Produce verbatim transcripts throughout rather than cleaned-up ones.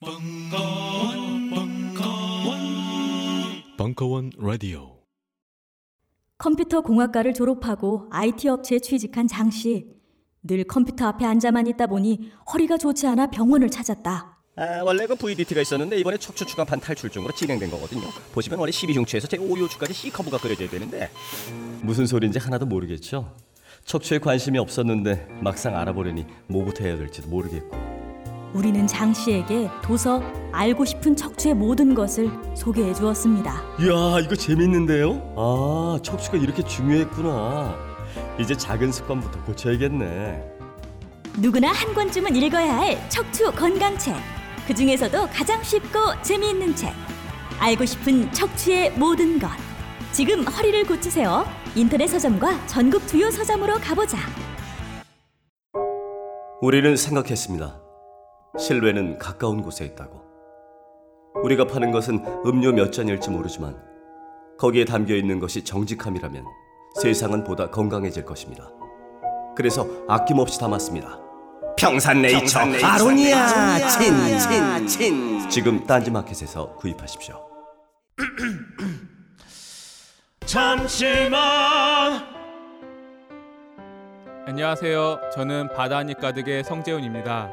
벙커원, 벙커원, 벙커원 라디오. 컴퓨터 공학과를 졸업하고 아이티 업체에 취직한 장 씨. 늘 컴퓨터 앞에 앉아만 있다 보니 허리가 좋지 않아 병원을 찾았다. 아, 원래 그 브이디티가 있었는데 이번에 척추 추간판 탈출증으로 진행된 거거든요. 보시면 원래 십이 흉추에서 제오 흉추까지 C커브가 그려져야 되는데 무슨 소리인지 하나도 모르겠죠. 척추에 관심이 없었는데 막상 알아보려니 뭐부터 해야 될지도 모르겠고. 우리는 장 씨에게 도서 알고 싶은 척추의 모든 것을 소개해 주었습니다. 이야, 이거 재밌는데요? 아, 척추가 이렇게 중요했구나. 이제 작은 습관부터 고쳐야겠네. 누구나 한 권쯤은 읽어야 할 척추 건강책. 그 중에서도 가장 쉽고 재미있는 책. 알고 싶은 척추의 모든 것. 지금 허리를 고치세요. 인터넷 서점과 전국 주요 서점으로 가보자. 우리는 생각했습니다. 실외는 가까운 곳에 있다고. 우리가 파는 것은 음료 몇 잔일지 모르지만 거기에 담겨있는 것이 정직함이라면 세상은 보다 건강해질 것입니다. 그래서 아낌없이 담았습니다. 평산네이처, 평산네이처 아로니아 친친친. 지금 딴지 마켓에서 구입하십시오. 잠시만. 안녕하세요. 저는 바다한입 가득의 성재훈입니다.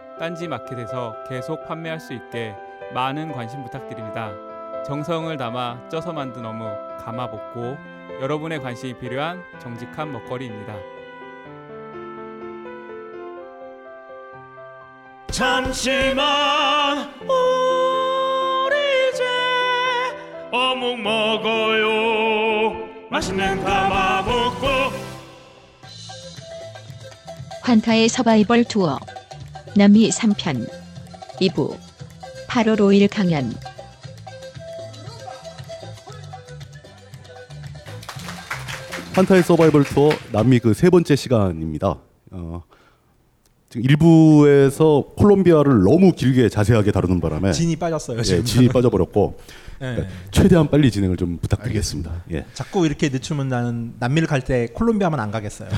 딴지 마켓에서 계속 판매할 수 있게 많은 관심 부탁드립니다. 정성을 담아 쪄서 만든 어묵 감아볶고, 여러분의 관심이 필요한 정직한 먹거리입니다. 잠시만, 우리 이제 어묵 먹어요. 맛있는 감아볶고. 환타의 서바이벌 투어 남미 삼 편 이 부 팔월 오일 강연. 환타의 서바이벌 투어 남미 그 세 번째 시간입니다. 어, 지금 일 부에서 콜롬비아를 너무 길게 자세하게 다루는 바람에 진이 빠졌어요. 지금. 예, 진이 빠져버렸고. 네. 그러니까 최대한 빨리 진행을 좀 부탁드리겠습니다. 예. 자꾸 이렇게 늦추면 나는 남미를 갈 때 콜롬비아만 안 가겠어요.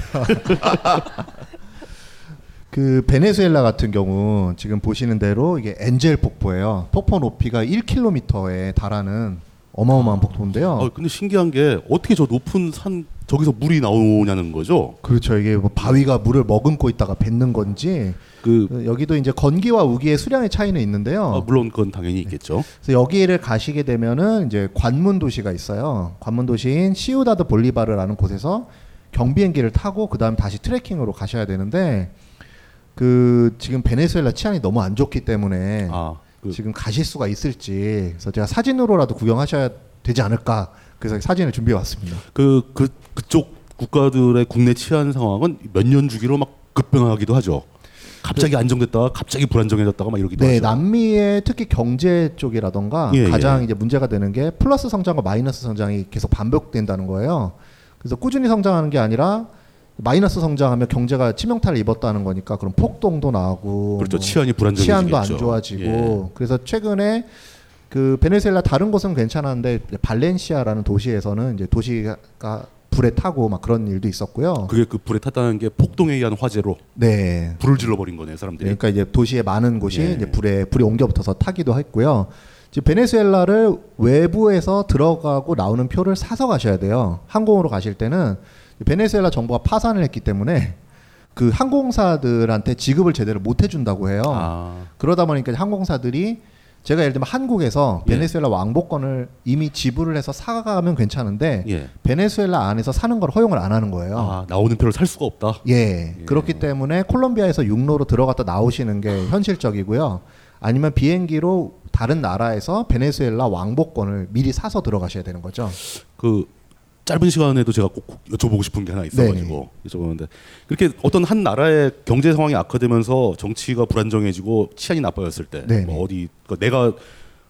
그 베네수엘라 같은 경우 지금 보시는 대로 이게 엔젤 폭포예요. 폭포 높이가 일 킬로미터에 달하는 어마어마한 폭포인데요. 아, 근데 신기한 게 어떻게 저 높은 산 저기서 물이 나오냐는 거죠. 그렇죠. 이게 뭐 바위가 물을 머금고 있다가 뱉는 건지. 그 여기도 이제 건기와 우기의 수량의 차이는 있는데요. 아, 물론 그건 당연히 있겠죠. 네. 그래서 여기를 가시게 되면은 이제 관문 도시가 있어요. 관문 도시인 시우다드 볼리바르라는 곳에서 경비행기를 타고 그다음 다시 트레킹으로 가셔야 되는데. 그 지금 베네수엘라 치안이 너무 안 좋기 때문에 아, 그. 지금 가실 수가 있을지, 그래서 제가 사진으로라도 구경하셔야 되지 않을까, 그래서 사진을 준비해 왔습니다. 그, 그 그쪽 국가들의 국내 치안 상황은 몇 년 주기로 막 급변하기도 하죠. 갑자기 안정됐다가 갑자기 불안정해졌다가 막 이러기도 네, 하죠. 남미의 특히 경제 쪽이라던가 예, 가장 예. 이제 문제가 되는 게 플러스 성장과 마이너스 성장이 계속 반복된다는 거예요. 그래서 꾸준히 성장하는 게 아니라 마이너스 성장하면 경제가 치명타를 입었다는 거니까 그런 폭동도 나오고, 그렇죠. 뭐 치안이 불안정해지겠죠. 치안도 안 좋아지고, 예. 그래서 최근에 그 베네수엘라 다른 곳은 괜찮았는데 발렌시아라는 도시에서는 이제 도시가 불에 타고 막 그런 일도 있었고요. 그게 그 불에 탔다는 게 폭동에 의한 화재로, 네, 불을 질러버린 거네요, 사람들이. 그러니까 이제 도시의 많은 곳이 예. 이제 불에 불이 옮겨붙어서 타기도 했고요. 지금 베네수엘라를 외부에서 들어가고 나오는 표를 사서 가셔야 돼요. 항공으로 가실 때는. 베네수엘라 정부가 파산을 했기 때문에 그 항공사들한테 지급을 제대로 못 해준다고 해요. 아. 그러다 보니까 항공사들이, 제가 예를 들면 한국에서 베네수엘라 예. 왕복권을 이미 지불을 해서 사가면 괜찮은데 예. 베네수엘라 안에서 사는 걸 허용을 안 하는 거예요. 아, 나오는 표를 살 수가 없다. 예. 예. 그렇기 때문에 콜롬비아에서 육로로 들어갔다 나오시는 게 아. 현실적이고요. 아니면 비행기로 다른 나라에서 베네수엘라 왕복권을 미리 사서 들어가셔야 되는 거죠. 그 짧은 시간에도 제가 꼭 여쭤보고 싶은 게 하나 있어가지고 네. 여쭤보는데 그렇게 어떤 한 나라의 경제 상황이 악화되면서 정치가 불안정해지고 치안이 나빠졌을 때 뭐 어디 그러니까 내가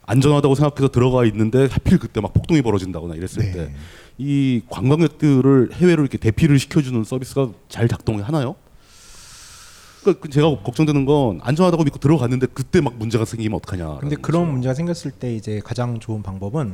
안전하다고 생각해서 들어가 있는데 하필 그때 막 폭동이 벌어진다거나 이랬을 네. 때 이 관광객들을 해외로 이렇게 대피를 시켜주는 서비스가 잘 작동하나요? 그러니까 제가 걱정되는 건 안전하다고 믿고 들어갔는데 그때 막 문제가 생기면 어떡하냐. 근데 그런 거죠. 문제가 생겼을 때 이제 가장 좋은 방법은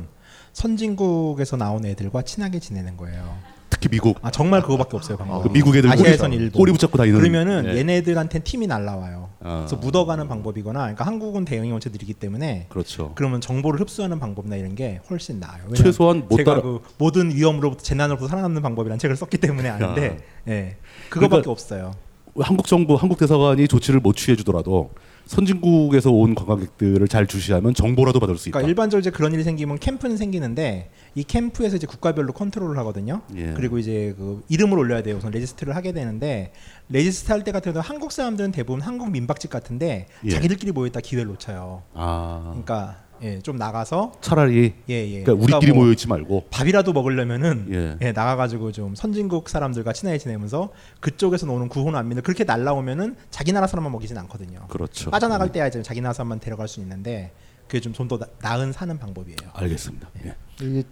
선진국에서 나온 애들과 친하게 지내는 거예요. 특히 미국. 아 정말 그거밖에 없어요 방법. 어. 미국 애들 아시아에선 일본. 꼬리 붙잡고 다니는. 그러면은 네. 얘네들한테 팀이 날라와요. 아. 그래서 묻어가는 방법이거나, 그러니까 한국은 대응이 원체들이기 때문에. 그렇죠. 그러면 정보를 흡수하는 방법이나 이런 게 훨씬 나아요. 최소한 못 제가 따라... 그 모든 위험으로부터 재난으로부터 살아남는 방법이라는 책을 썼기 때문에 아는데, 예, 네. 그거밖에 그러니까 없어요. 한국 정부, 한국 대사관이 조치를 못 취해주더라도. 선진국에서 온 관광객들을 잘 주시하면 정보라도 받을 수 있다. 그러니까 일반적으로 이제 그런 일이 생기면 캠프는 생기는데 이 캠프에서 이제 국가별로 컨트롤을 하거든요. 예. 그리고 이제 그 이름을 올려야 돼요. 우선 레지스트를 하게 되는데 레지스트 할 때 같은 경우도 한국 사람들은 대부분 한국 민박집 같은데 예. 자기들끼리 모여 있다 기회를 놓쳐요. 아. 그러니까 예, 좀 나가서 차라리 예, 예. 그러니까 우리끼리 뭐 모여 있지 말고 밥이라도 먹으려면은 예. 예, 나가가지고 좀 선진국 사람들과 친하게 지내면서 그쪽에서 오는 구호나 안민을 그렇게 날라오면은 자기 나라 사람만 먹이진 않거든요. 그렇죠. 빠져나갈 네. 때야 이제 자기 나라 사람만 데려갈 수 있는데 그게 좀 좀 더 나은 사는 방법이에요. 알겠습니다. 예. 예.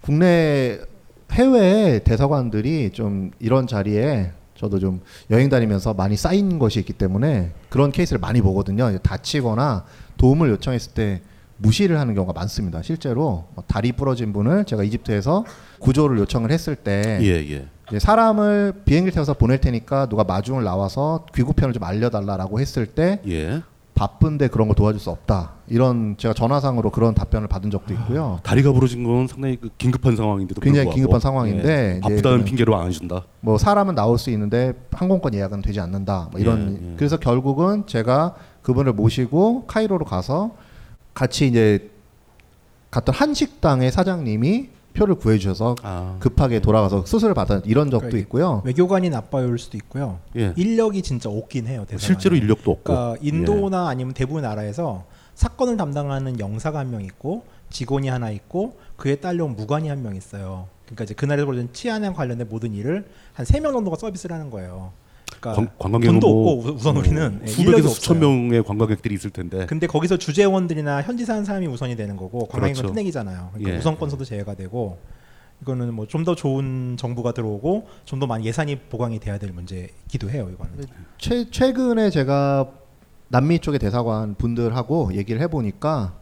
국내 해외 대사관들이 좀 이런 자리에 저도 좀 여행 다니면서 많이 쌓인 것이 있기 때문에 그런 케이스를 많이 보거든요. 다치거나 도움을 요청했을 때 무시를 하는 경우가 많습니다. 실제로 다리 부러진 분을 제가 이집트에서 구조를 요청을 했을 때 예, 예. 사람을 비행기 태워서 보낼 테니까 누가 마중을 나와서 귀국편을 좀 알려달라고 했을 때 예. 바쁜데 그런 거 도와줄 수 없다. 이런 제가 전화상으로 그런 답변을 받은 적도 있고요. 다리가 부러진 건 상당히 긴급한 상황인데도 굉장히 불구하고. 긴급한 상황인데 예. 바쁘다는 핑계로 안 해준다. 뭐 사람은 나올 수 있는데 항공권 예약은 되지 않는다. 뭐 이런 예, 예. 그래서 결국은 제가 그분을 모시고 카이로로 가서 같이 이제 갔던 한식당의 사장님이 표를 구해주셔서 아, 급하게 돌아가서 수술을 받은 이런 적도 그러니까 있고요. 외교관이 나빠요일 수도 있고요. 예. 인력이 진짜 없긴 해요. 대사관이. 실제로 인력도 없고. 그러니까 인도나 예. 아니면 대부분 나라에서 사건을 담당하는 영사가 한 명 있고 직원이 하나 있고 그에 딸려온 무관이 한 명 있어요. 그러니까 이제 그날에 벌어진 치안에 관련된 모든 일을 한 세 명 정도가 서비스를 하는 거예요. 그러니까 관광객은 돈도 뭐 없고 우선 우리는 뭐 수백에서 수천 명의 관광객들이 있을 텐데. 근데 거기서 주재원들이나 현지 사는 사람이 우선이 되는 거고 관광객은 그렇죠. 트랙이잖아요. 그러니까 예. 우선권서도 제외가 되고 이거는 뭐 좀 더 좋은 정부가 들어오고 좀 더 많은 예산이 보강이 돼야 될 문제기도 해요. 이거는. 최 최근에 제가 남미 쪽의 대사관 분들하고 얘기를 해보니까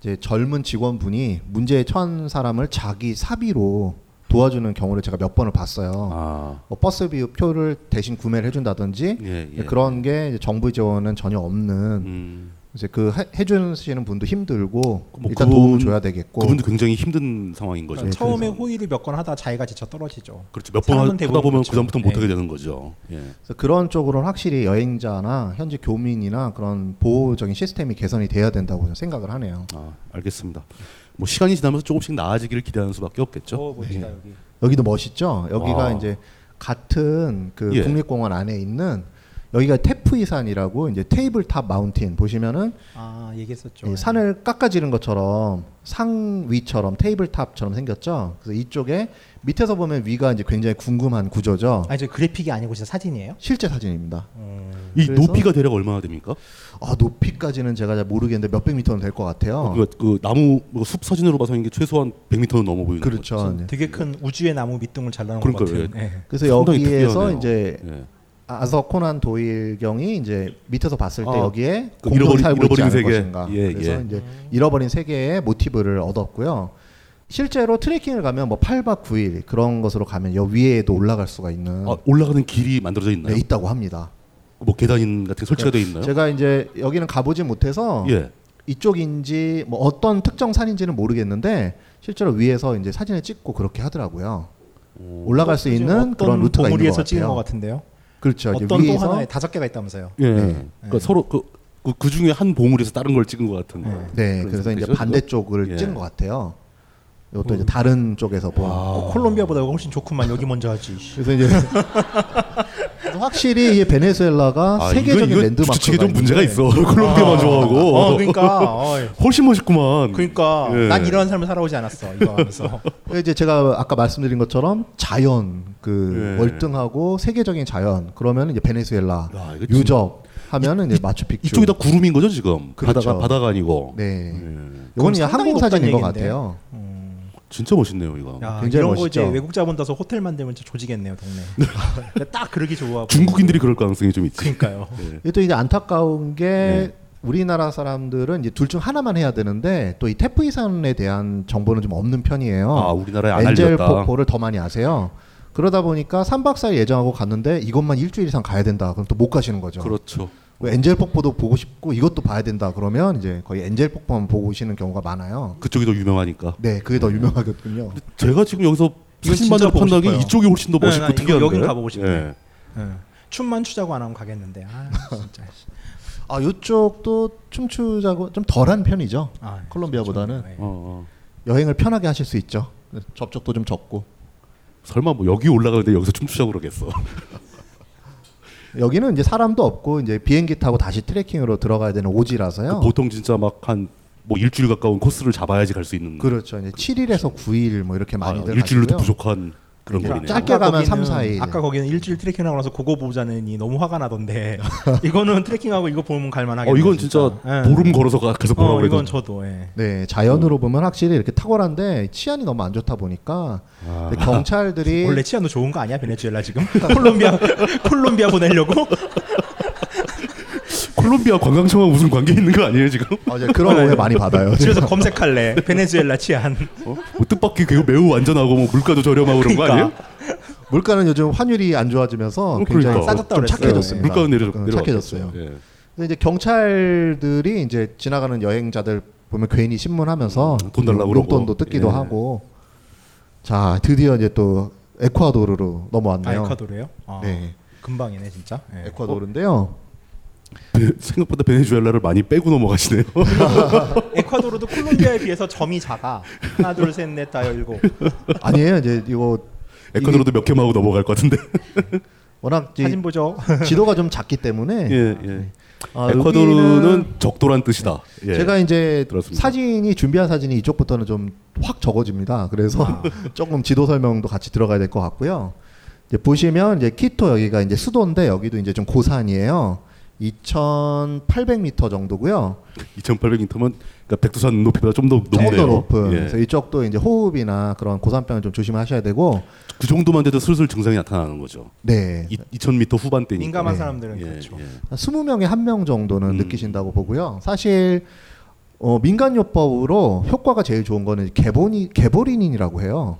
이제 젊은 직원분이 문제에 처한 사람을 자기 사비로 도와주는 경우를 제가 몇 번을 봤어요. 아. 뭐 버스비 표를 대신 구매를 해준다든지 예, 예. 그런 게 이제 정부 지원은 전혀 없는 음. 이제 그 해주시는 분도 힘들고 뭐 일단 그분, 도움을 줘야 되겠고 그분도 굉장히 힘든 상황인 거죠. 그러니까 처음에 그래서. 호의를 몇 건 하다 자기가 지쳐 떨어지죠. 그렇죠. 몇 번 하다 보면 그렇죠. 그전부터 네. 못하게 되는 거죠. 예. 그래서 그런 쪽으로는 확실히 여행자나 현지 교민이나 그런 보호적인 시스템이 개선이 돼야 된다고 생각을 하네요. 아, 알겠습니다. 뭐 시간이 지나면서 조금씩 나아지기를 기대하는 수밖에 없겠죠. 어, 멋지다, 네. 여기. 여기도 멋있죠. 여기가 아. 이제 같은 그 예. 국립공원 안에 있는 여기가 테프이산이라고 이제 테이블 탑 마운틴 보시면은 아 얘기했었죠. 예, 산을 깎아지른 것처럼 상위처럼 테이블 탑처럼 생겼죠. 그래서 이쪽에 밑에서 보면 위가 이제 굉장히 궁금한 구조죠. 아 이제 그래픽이 아니고 진짜 사진이에요? 실제 사진입니다. 음. 이 높이가 대략 얼마나 됩니까? 아 높이까지는 제가 잘 모르겠는데 몇백 미터는 될 것 같아요. 어, 그, 그 나무 숲 사진으로 봐서 이게 최소한 백 미터는 넘어 보이는 그렇죠. 거죠. 그렇죠. 되게 큰 우주의 나무 밑둥을 잘라놓은 것 같은. 예. 예. 그래서 여기에서 특이하네요. 이제. 예. 아서 코난 도일경이 이제 밑에서 봤을 때 아, 여기에 그 공동 살고 있지 않을 세계. 것인가 예, 그래서 예. 이제 잃어버린 세계의 모티브를 얻었고요. 실제로 트레킹을 가면 뭐 팔 박 구 일 그런 것으로 가면 여 위에도 올라갈 수가 있는 아, 올라가는 길이 만들어져 있나요? 네, 있다고 합니다. 뭐 계단 같은 게 설치가 되어 있나요? 제가 이제 여기는 가보지 못해서 예. 이쪽인지 뭐 어떤 특정 산인지는 모르겠는데 실제로 위에서 이제 사진을 찍고 그렇게 하더라고요. 오, 올라갈 수 있는 그런 루트가 있는 것 같아요. 찍은 것 같은데요. 그렇죠. 어떤 또 하나에 다섯 개가 있다면서요. 예. 네. 네. 그러니까 서로 그, 그, 그 중에 한 봉우리에서 다른 걸 찍은 것 같은. 네. 네. 그래서 이제 반대쪽을 예. 찍은 것 같아요. 이것도 음. 이제 다른 쪽에서 본. 콜롬비아보다 훨씬 좋구만. 여기 먼저 하지. 그래서 이제 확실히 이 베네수엘라가 아, 세계적인 이건, 이건 랜드마크가 주체가 좀 문제가 있어. 콜롬비아만 아, 좋아하고. 아, 그러니까. 어, 훨씬 멋있구만. 그러니까. 예. 난 이런 삶을 살아오지 않았어. 이거 하면서. 이제 제가 아까 말씀드린 것처럼 자연 그 예. 월등하고 세계적인 자연. 그러면 이제 베네수엘라 야, 유적 하면은 이제 마추픽추. 이쪽이 다 구름인 거죠 지금. 그렇죠. 바다가 바다가 아니고. 네. 이건 예. 한국 사진인 것 같아요. 음. 진짜 멋있네요 이거. 야, 굉장히 이런 멋있죠. 거 이제 외국 자본 따서 호텔 만들면 진짜 조지겠네요 동네. 딱 그러기 좋아. 중국인들이 그럴 가능성이 좀 있지. 그러니까요. 네. 또 이제 안타까운 게 네. 우리나라 사람들은 이제 둘 중 하나만 해야 되는데 또 이 태프이산에 대한 정보는 좀 없는 편이에요. 아 우리나라에 안 알렸다. 엔젤 폭포를 더 많이 아세요. 그러다 보니까 삼 박 사 일 예정하고 갔는데 이것만 일주일 이상 가야 된다. 그럼 또 못 가시는 거죠. 그렇죠. 엔젤 폭포도 보고 싶고 이것도 봐야 된다 그러면 이제 거의 엔젤 폭포만 보고 오시는 경우가 많아요. 그쪽이 더 유명하니까. 네, 그게 더 유명하거든요. 제가 지금 여기서 사진만으로 판단하기 이쪽이 훨씬 더 멋있고 네, 특이한데. 여긴 가보고 싶네. 네. 네. 춤만 추자고 안 하면 가겠는데. 아, 진짜. 아, 이쪽도 춤추자고 좀 덜한 편이죠. 아, 네. 콜롬비아보다는 네. 어, 어. 여행을 편하게 하실 수 있죠. 접촉도 좀 적고. 설마 뭐 여기 올라가는데 여기서 춤추자고 그러겠어. 여기는 이제 사람도 없고 이제 비행기 타고 다시 트레킹으로 들어가야 되는 오지라서요. 그 보통 진짜 막 한 뭐 일주일 가까운 코스를 잡아야지 갈 수 있는. 그렇죠. 이제 칠 일에서 구 일 뭐 이렇게 많이들 아, 일주일로도 부족한 그런 거리네요. 짧게 가면 거기는, 삼, 사 일. 아까 거기는 일주일 트레킹하고 나서 그거 보자느니 너무 화가 나던데 이거는 트레킹하고 이거 보면 갈만하겠네. 어 이건 진짜, 진짜. 보름 걸어서 가서 보라고. 어, 이건 해도. 저도. 예. 네 자연으로 어. 보면 확실히 이렇게 탁월한데 치안이 너무 안 좋다 보니까 아. 경찰들이 원래 치안도 좋은 거 아니야 베네수엘라 지금 콜롬비아 콜롬비아 보내려고. 콜롬비아 관광청하고 무슨 관계 있는 거 아니에요 지금? 아, 네, 그런 오해 많이 받아요. 집에서 검색할래. 베네수엘라 치안. 어? 뭐 뜻밖의 매우 완전하고 뭐 물가도 저렴하고 그러니까. 그런 거 아니에요? 물가는 요즘 환율이 안 좋아지면서 어, 굉장히 싸졌다 그랬어요. 착해졌습니다. 물가는 내려졌, 착해졌어요. 예. 근데 이제 경찰들이 이제 지나가는 여행자들 보면 괜히 신문하면서 음, 돈 달라고 용돈도 뜯기도 예. 하고. 자 드디어 이제 또 에콰도르로 넘어왔네요. 아, 에콰도르예요? 아, 네. 금방이네 진짜. 예. 에콰도르인데요. 어? 생각보다 베네수엘라를 많이 빼고 넘어가시네요. 에콰도르도 콜롬비아에 비해서 점이 작아. 하나 둘 셋 넷 다 열고. 아니에요 이제 이거 에콰도르도 몇 개만 하고 넘어갈 것 같은데. 워낙 사진 보죠. 지도가 좀 작기 때문에. 예, 예. 아, 에콰도르는 적도란 뜻이다. 예, 제가 이제 들었습니다. 사진이 준비한 사진이 이쪽부터는 좀 확 적어집니다. 그래서 아. 조금 지도 설명도 같이 들어가야 될 것 같고요. 이제 보시면 이제 키토 여기가 이제 수도인데 여기도 이제 좀 고산이에요. 이천팔백 미터 정도고요. 이천팔백 미터면 그러니까 백두산 높이보다 좀 더 높네요. 더 높은. 예. 그래서 이쪽도 이제 호흡이나 그런 고산병을 좀 조심하셔야 되고. 그 정도만 돼도 슬슬 증상이 나타나는 거죠. 네. 이천 미터 후반대니까. 민감한 사람들은 예. 그렇죠. 예. 이십 명에 한 명 정도는 음. 느끼신다고 보고요. 사실 어, 민간요법으로 효과가 제일 좋은 거는 개보니, 개보린인이라고 해요.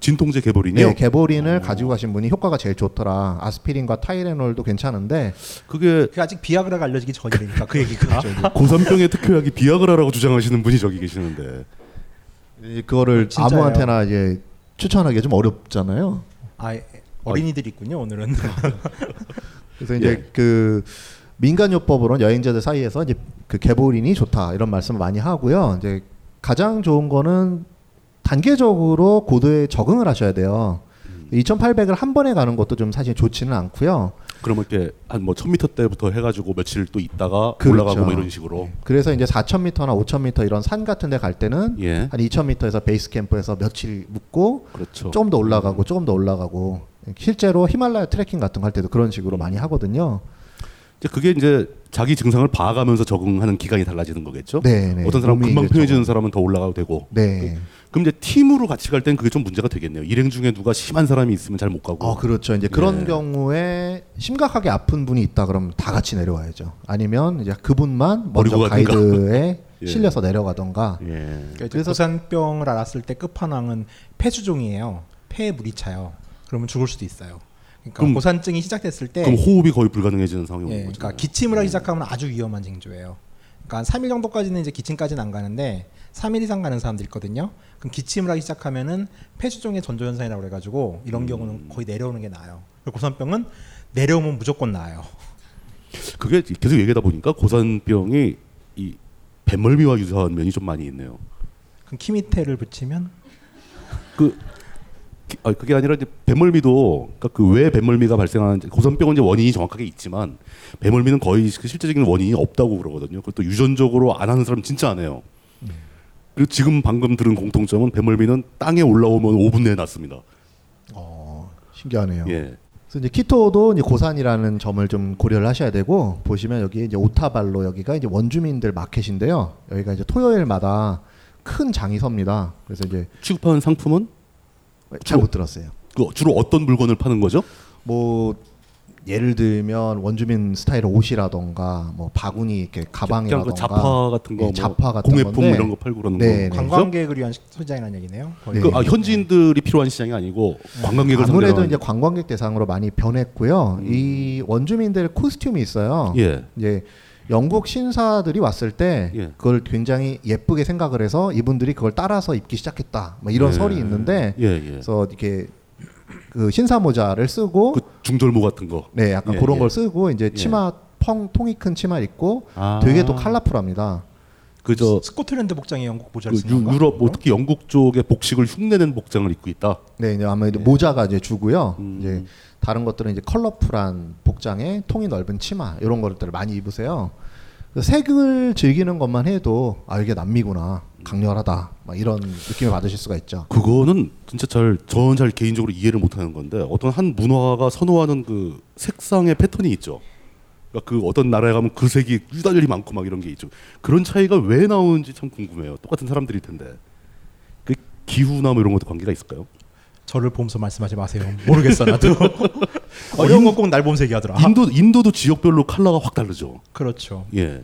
진통제 개보린이요? 네, 개보린을 오. 가지고 가신 분이 효과가 제일 좋더라. 아스피린과 타이레놀도 괜찮은데 그게, 그게 아직 비아그라가 알려지기 전이니까 그 얘기가. 고산병의 특효약이 비아그라라고 주장하시는 분이 저기 계시는데 그거를 진짜예요? 아무한테나 이제 추천하기 좀 어렵잖아요. 아 어린이들이 있군요 오늘은. 그래서 이제 예. 그 민간요법으로 여행자들 사이에서 이제 그 개보린이 좋다 이런 말씀을 많이 하고요. 이제 가장 좋은 거는 단계적으로 고도에 적응을 하셔야 돼요. 음. 이천팔백을 한 번에 가는 것도 좀 사실 좋지는 않고요. 그러면 이렇게 한 뭐 천 미터대부터 해가지고 며칠 또 있다가 그렇죠. 올라가고 뭐 이런 식으로. 네. 그래서 이제 사천 미터나 오천 미터 이런 산 같은 데 갈 때는 예. 한 이천 미터에서 베이스 캠프에서 며칠 묵고 그렇죠. 조금 더 올라가고 조금 더 올라가고 실제로 히말라야 트레킹 같은 거 할 때도 그런 식으로 많이 하거든요. 그게 이제 자기 증상을 봐가면서 적응하는 기간이 달라지는 거겠죠. 네네. 어떤 사람은 금방 편해지는 사람은 더 올라가도 되고. 네. 그럼 이제 팀으로 같이 갈 땐 그게 좀 문제가 되겠네요. 일행 중에 누가 심한 사람이 있으면 잘 못 가고. 어, 그렇죠. 이제 그런 네. 경우에 심각하게 아픈 분이 있다 그러면 다 같이 내려와야죠. 아니면 이제 그분만 먼저 가이드에 예. 실려서 내려가던가. 예. 그러니까 그래서 고산병을 알았을 때 끝판왕은 폐주종이에요. 폐에 물이 차요. 그러면 죽을 수도 있어요. 그러니까 그럼, 고산증이 시작됐을 때 그럼 호흡이 거의 불가능해지는 상황이 예, 오는 거죠. 그러니까 기침을 하기 시작하면 아주 위험한 징조예요. 그러니까 한 삼 일 정도까지는 이제 기침까지는 안 가는데 삼 일 이상 가는 사람들 있거든요. 그럼 기침을 하기 시작하면은 폐주종의 전조 현상이라고 그래 가지고 이런 경우는 거의 내려오는 게 나아요. 그리고 고산병은 내려오면 무조건 나아요. 그게 계속 얘기하다 보니까 고산병이 이 뱃멀미와 유사한 면이 좀 많이 있네요. 그럼 키미테를 붙이면 그 아, 그게 아니라 이제 배멀미도 그러니까 그 왜 배멀미가 발생하는지 고산병은 이제 원인이 정확하게 있지만 배멀미는 거의 그 실제적인 원인이 없다고 그러거든요. 그것도 유전적으로 안 하는 사람 진짜 안 해요. 그리고 지금 방금 들은 공통점은 배멀미는 땅에 올라오면 오 분 내에 났습니다. 어, 신기하네요. 예. 그래서 이제 키토도 이제 고산이라는 점을 좀 고려를 하셔야 되고 보시면 여기 이제 오타발로 여기가 이제 원주민들 마켓인데요. 여기가 이제 토요일마다 큰 장이 섭니다. 그래서 이제 취급하는 상품은 잘 못 들었어요. 그 주로 어떤 물건을 파는 거죠? 뭐 예를 들면 원주민 스타일의 옷이라던가 뭐 바구니 이렇게 가방이라던가 자파 같은 거, 예, 자파 같은 공예품 건데. 이런 거 팔고 그러는 네. 거. 관광객을 위한 소장이라는 얘기네요. 거의. 네. 그, 아, 현지인들이 필요한 시장이 아니고 네. 관광객을 상대로 아무래도 이제 관광객 대상으로 많이 변했고요. 음. 이 원주민들의 코스튬이 있어요. 예. 예. 영국 신사들이 왔을 때 예. 그걸 굉장히 예쁘게 생각을 해서 이분들이 그걸 따라서 입기 시작했다. 뭐 이런 예. 설이 있는데, 예, 예. 그래서 이렇게 그 신사 모자를 쓰고 그 중절모 같은 거, 네, 약간 예, 그런 예. 걸 쓰고 이제 치마 예. 펑 통이 큰 치마 입고 아~ 되게 또 컬러풀합니다. 그저 스코틀랜드 복장에 영국 모자를 그 쓰는 거 유럽 뭐 특히 영국 쪽의 복식을 흉내낸 복장을 입고 있다. 네, 이제 아무래도 예. 모자가 이제 주고요. 음. 이제 다른 것들은 이제 컬러풀한 복장에 통이 넓은 치마 이런 것들을 많이 입으세요. 색을 즐기는 것만 해도 아 이게 남미구나 강렬하다 막 이런 느낌을 받으실 수가 있죠. 그거는 진짜 잘 저는 잘 개인적으로 이해를 못하는 건데 어떤 한 문화가 선호하는 그 색상의 패턴이 있죠. 그러니까 그 어떤 나라에 가면 그 색이 유달리 많고 막 이런 게 있죠. 그런 차이가 왜 나오는지 참 궁금해요. 똑같은 사람들일 텐데 그 기후나 뭐 이런 것도 관계가 있을까요? 저를 보면서 말씀하지 마세요. 모르겠어 나도. 어려운 건 꼭 날 보면서 얘기하더라. 인도, 인도도 지역별로 컬러가 확 다르죠. 그렇죠. 예.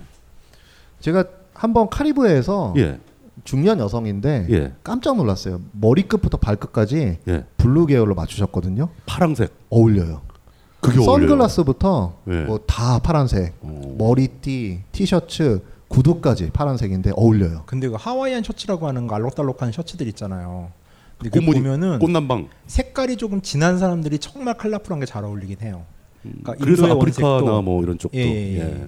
제가 한번 카리브해에서 예. 중년 여성인데 예. 깜짝 놀랐어요. 머리끝부터 발끝까지 예. 블루 계열로 맞추셨거든요. 파란색. 어울려요. 그게 선글라스부터 어울려요. 뭐 다 파란색. 오. 머리띠, 티셔츠, 구두까지 파란색인데 어울려요. 근데 그 하와이안 셔츠라고 하는 거 알록달록한 셔츠들 있잖아요. 근데 보면은 꽃난방 색깔이 조금 진한 사람들이 정말 컬러풀한 게 잘 어울리긴 해요. 그러니까 그래서 아프리카나 뭐 이런 쪽도. 예, 예. 예.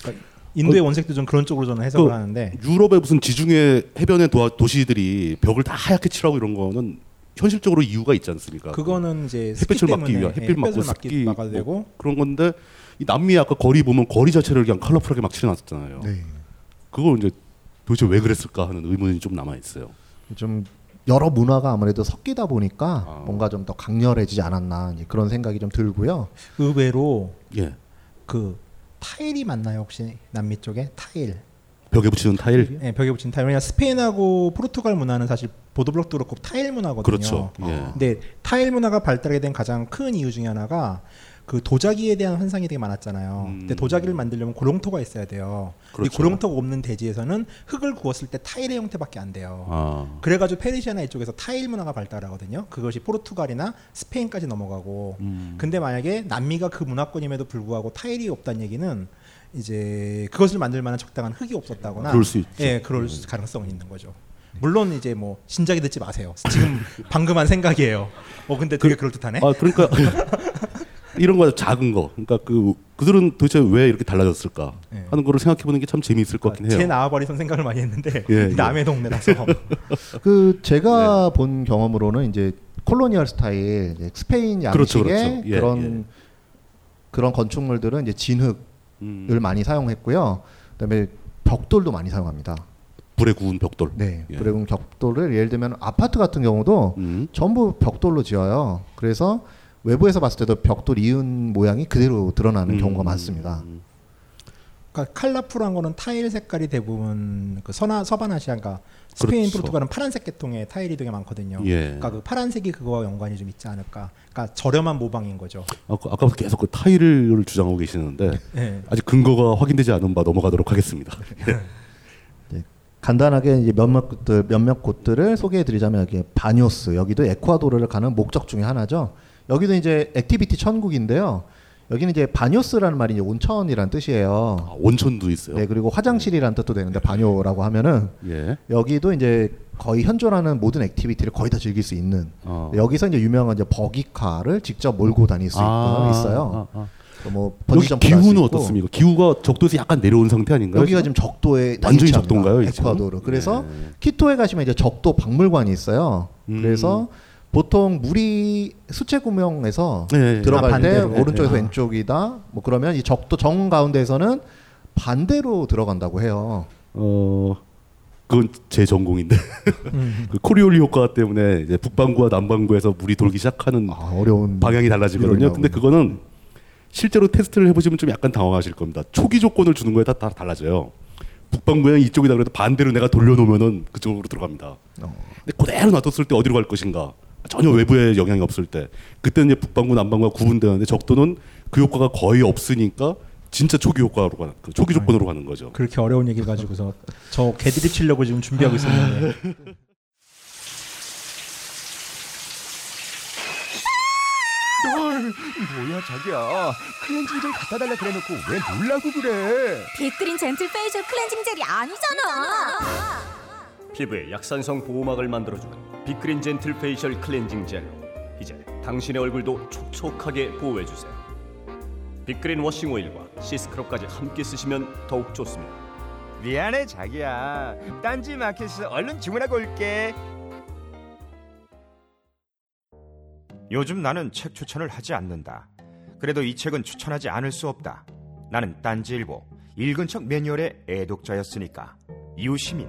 그러니까 인도의 어, 원색도 좀 그런 쪽으로 저는 해석을 그 하는데. 유럽의 무슨 지중해 해변의 도, 도시들이 벽을 다 하얗게 칠하고 이런 거는 현실적으로 이유가 있지 않습니까? 그거는 이제 햇빛을 막기 위한 햇빛 예, 막고 습기 막아야 되고 뭐 그런 건데 이 남미 아까 거리 보면 거리 자체를 그냥 컬러풀하게 막 칠해놨었잖아요. 네. 그걸 이제 도대체 왜 그랬을까 하는 의문이 좀 남아 있어요. 좀 여러 문화가 아무래도 섞이다 보니까 아. 뭔가 좀 더 강렬해지지 않았나 그런 생각이 좀 들고요. 의외로 예. 그 타일이 맞나요 혹시 남미 쪽에 타일? 벽에 붙이는 타일? 네, 벽에 붙이는 타일. 왜냐 스페인하고 포르투갈 문화는 사실 보도블록도 그렇고 타일 문화거든요. 그렇죠. 예. 근데 타일 문화가 발달하게 된 가장 큰 이유 중에 하나가 그 도자기에 대한 환상이 되게 많았잖아요. 음. 근데 도자기를 만들려면 고롱토가 있어야 돼요. 그렇죠. 이 고롱토가 없는 대지에서는 흙을 구웠을 때 타일의 형태밖에 안 돼요. 아. 그래가지고 페르시아나 이쪽에서 타일 문화가 발달하거든요. 그것이 포르투갈이나 스페인까지 넘어가고. 음. 근데 만약에 남미가 그 문화권임에도 불구하고 타일이 없다는 얘기는 이제 그것을 만들 만한 적당한 흙이 없었다거나 그럴 수 있죠. 예, 그럴 음. 가능성이 있는 거죠. 물론 이제 뭐 진작에 듣지 마세요. 지금 방금 한 생각이에요. 어 근데 되게 그, 그럴듯하네. 아 그러니까. 이런 거 작은 거. 그러니까 그 그들은 도대체 왜 이렇게 달라졌을까 네. 하는 거를 생각해 보는 게 참 재미있을 것 같긴 해요. 제 나와버리선 생각을 많이 했는데 예, 남의 예. 동네라서. 그 제가 네. 본 경험으로는 이제 콜로니얼 스타일 스페인 양식의 그렇죠, 그렇죠. 예, 그런 예. 그런 건축물들은 이제 진흙을 음. 많이 사용했고요. 그다음에 벽돌도 많이 사용합니다. 불에 구운 벽돌. 네, 예. 불에 구운 벽돌을 예를 들면 아파트 같은 경우도 음. 전부 벽돌로 지어요. 그래서 외부에서 봤을 때도 벽돌 이은 모양이 그대로 드러나는 음. 경우가 많습니다. 그러니까 컬러풀한 거는 타일 색깔이 대부분 그 서나 서바나시안가 스페인 그렇죠. 포르투갈은 파란색 계통의 타일이 되게 많거든요. 예. 그러니까 그 파란색이 그거와 연관이 좀 있지 않을까. 그러니까 저렴한 모방인 거죠. 아, 아까부터 계속 그 타일을 주장하고 계시는데 네. 아직 근거가 확인되지 않은 바 넘어가도록 하겠습니다. 네. 간단하게 이제 몇몇 곳들 몇몇 곳들을 소개해드리자면 여기 바뇨스 여기도 에콰도르를 가는 목적 중에 하나죠. 여기도 이제 액티비티 천국인데요. 여기는 이제 바뇨스라는 말이 이제 온천이란 뜻이에요. 아, 온천도 있어요. 네, 그리고 화장실이란 뜻도 되는데 바뇨라고 하면은 예. 여기도 이제 거의 현존하는 모든 액티비티를 거의 다 즐길 수 있는. 어. 여기서 이제 유명한 이제 버기카를 직접 몰고 다닐 수 있고 아, 있어요. 아, 아. 뭐 여기 기후는 어떻습니까? 기후가 적도에서 약간 내려온 상태 아닌가요? 여기가 지금 적도에 완전히 적도인가요? 에콰도르. 그래서 예. 키토에 가시면 이제 적도 박물관이 있어요. 그래서 음. 보통 물이 수채구멍에서 네, 들어갈 아, 때 오른쪽에서 네. 왼쪽이다. 뭐 그러면 이 적도 정 가운데에서는 반대로 들어간다고 해요. 어, 그건 제 전공인데 음. 그 코리올리 효과 때문에 이제 북반구와 남반구에서 물이 돌기 시작하는 아, 어려운 방향이 달라지거든요. 근데 그거는 실제로 테스트를 해보시면 좀 약간 당황하실 겁니다. 초기 조건을 주는 거에 다, 다 달라져요. 북방구형이 이쪽이다 그래도 반대로 내가 돌려놓으면은 그쪽으로 들어갑니다. 어. 근데 그대로 놔뒀을 때 어디로 갈 것인가? 전혀 외부의 영향이 없을 때 그때는 이제 북방구 남방구가 구분되는데 적도는 그 효과가 거의 없으니까 진짜 초기 효과로 가는 그 초기 조건으로 가는 거죠. 그렇게 어려운 얘기 가지고서 저 개드립 치려고 지금 준비하고 있었는데. 뭐야 자기야, 클렌징 젤 갖다 달라 그래 놓고 왜 놀라고 그래. 비그린 젠틀 페이셜 클렌징 젤이 아니잖아. 피부에 약산성 보호막을 만들어주는 비그린 젠틀 페이셜 클렌징 젤로 이제 당신의 얼굴도 촉촉하게 보호해주세요. 비그린 워싱 오일과 시스크럽까지 함께 쓰시면 더욱 좋습니다. 미안해 자기야, 딴지 마켓에서 얼른 주문하고 올게. 요즘 나는 책 추천을 하지 않는다. 그래도 이 책은 추천하지 않을 수 없다. 나는 딴지일보 읽은 척 매뉴얼의 애독자였으니까. 유시민.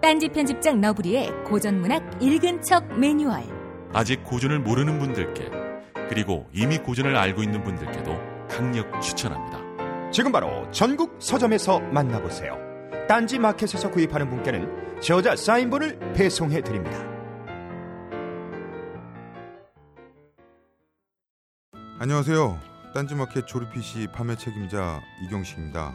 딴지 편집장 너브리의 고전문학 읽은 척 매뉴얼. 아직 고전을 모르는 분들께 그리고 이미 고전을 알고 있는 분들께도 강력 추천합니다. 지금 바로 전국 서점에서 만나보세요. 딴지 마켓에서 구입하는 분께는 저자 사인본을 배송해드립니다. 안녕하세요. 딴지 마켓 조르피시 판매 책임자 이경식입니다.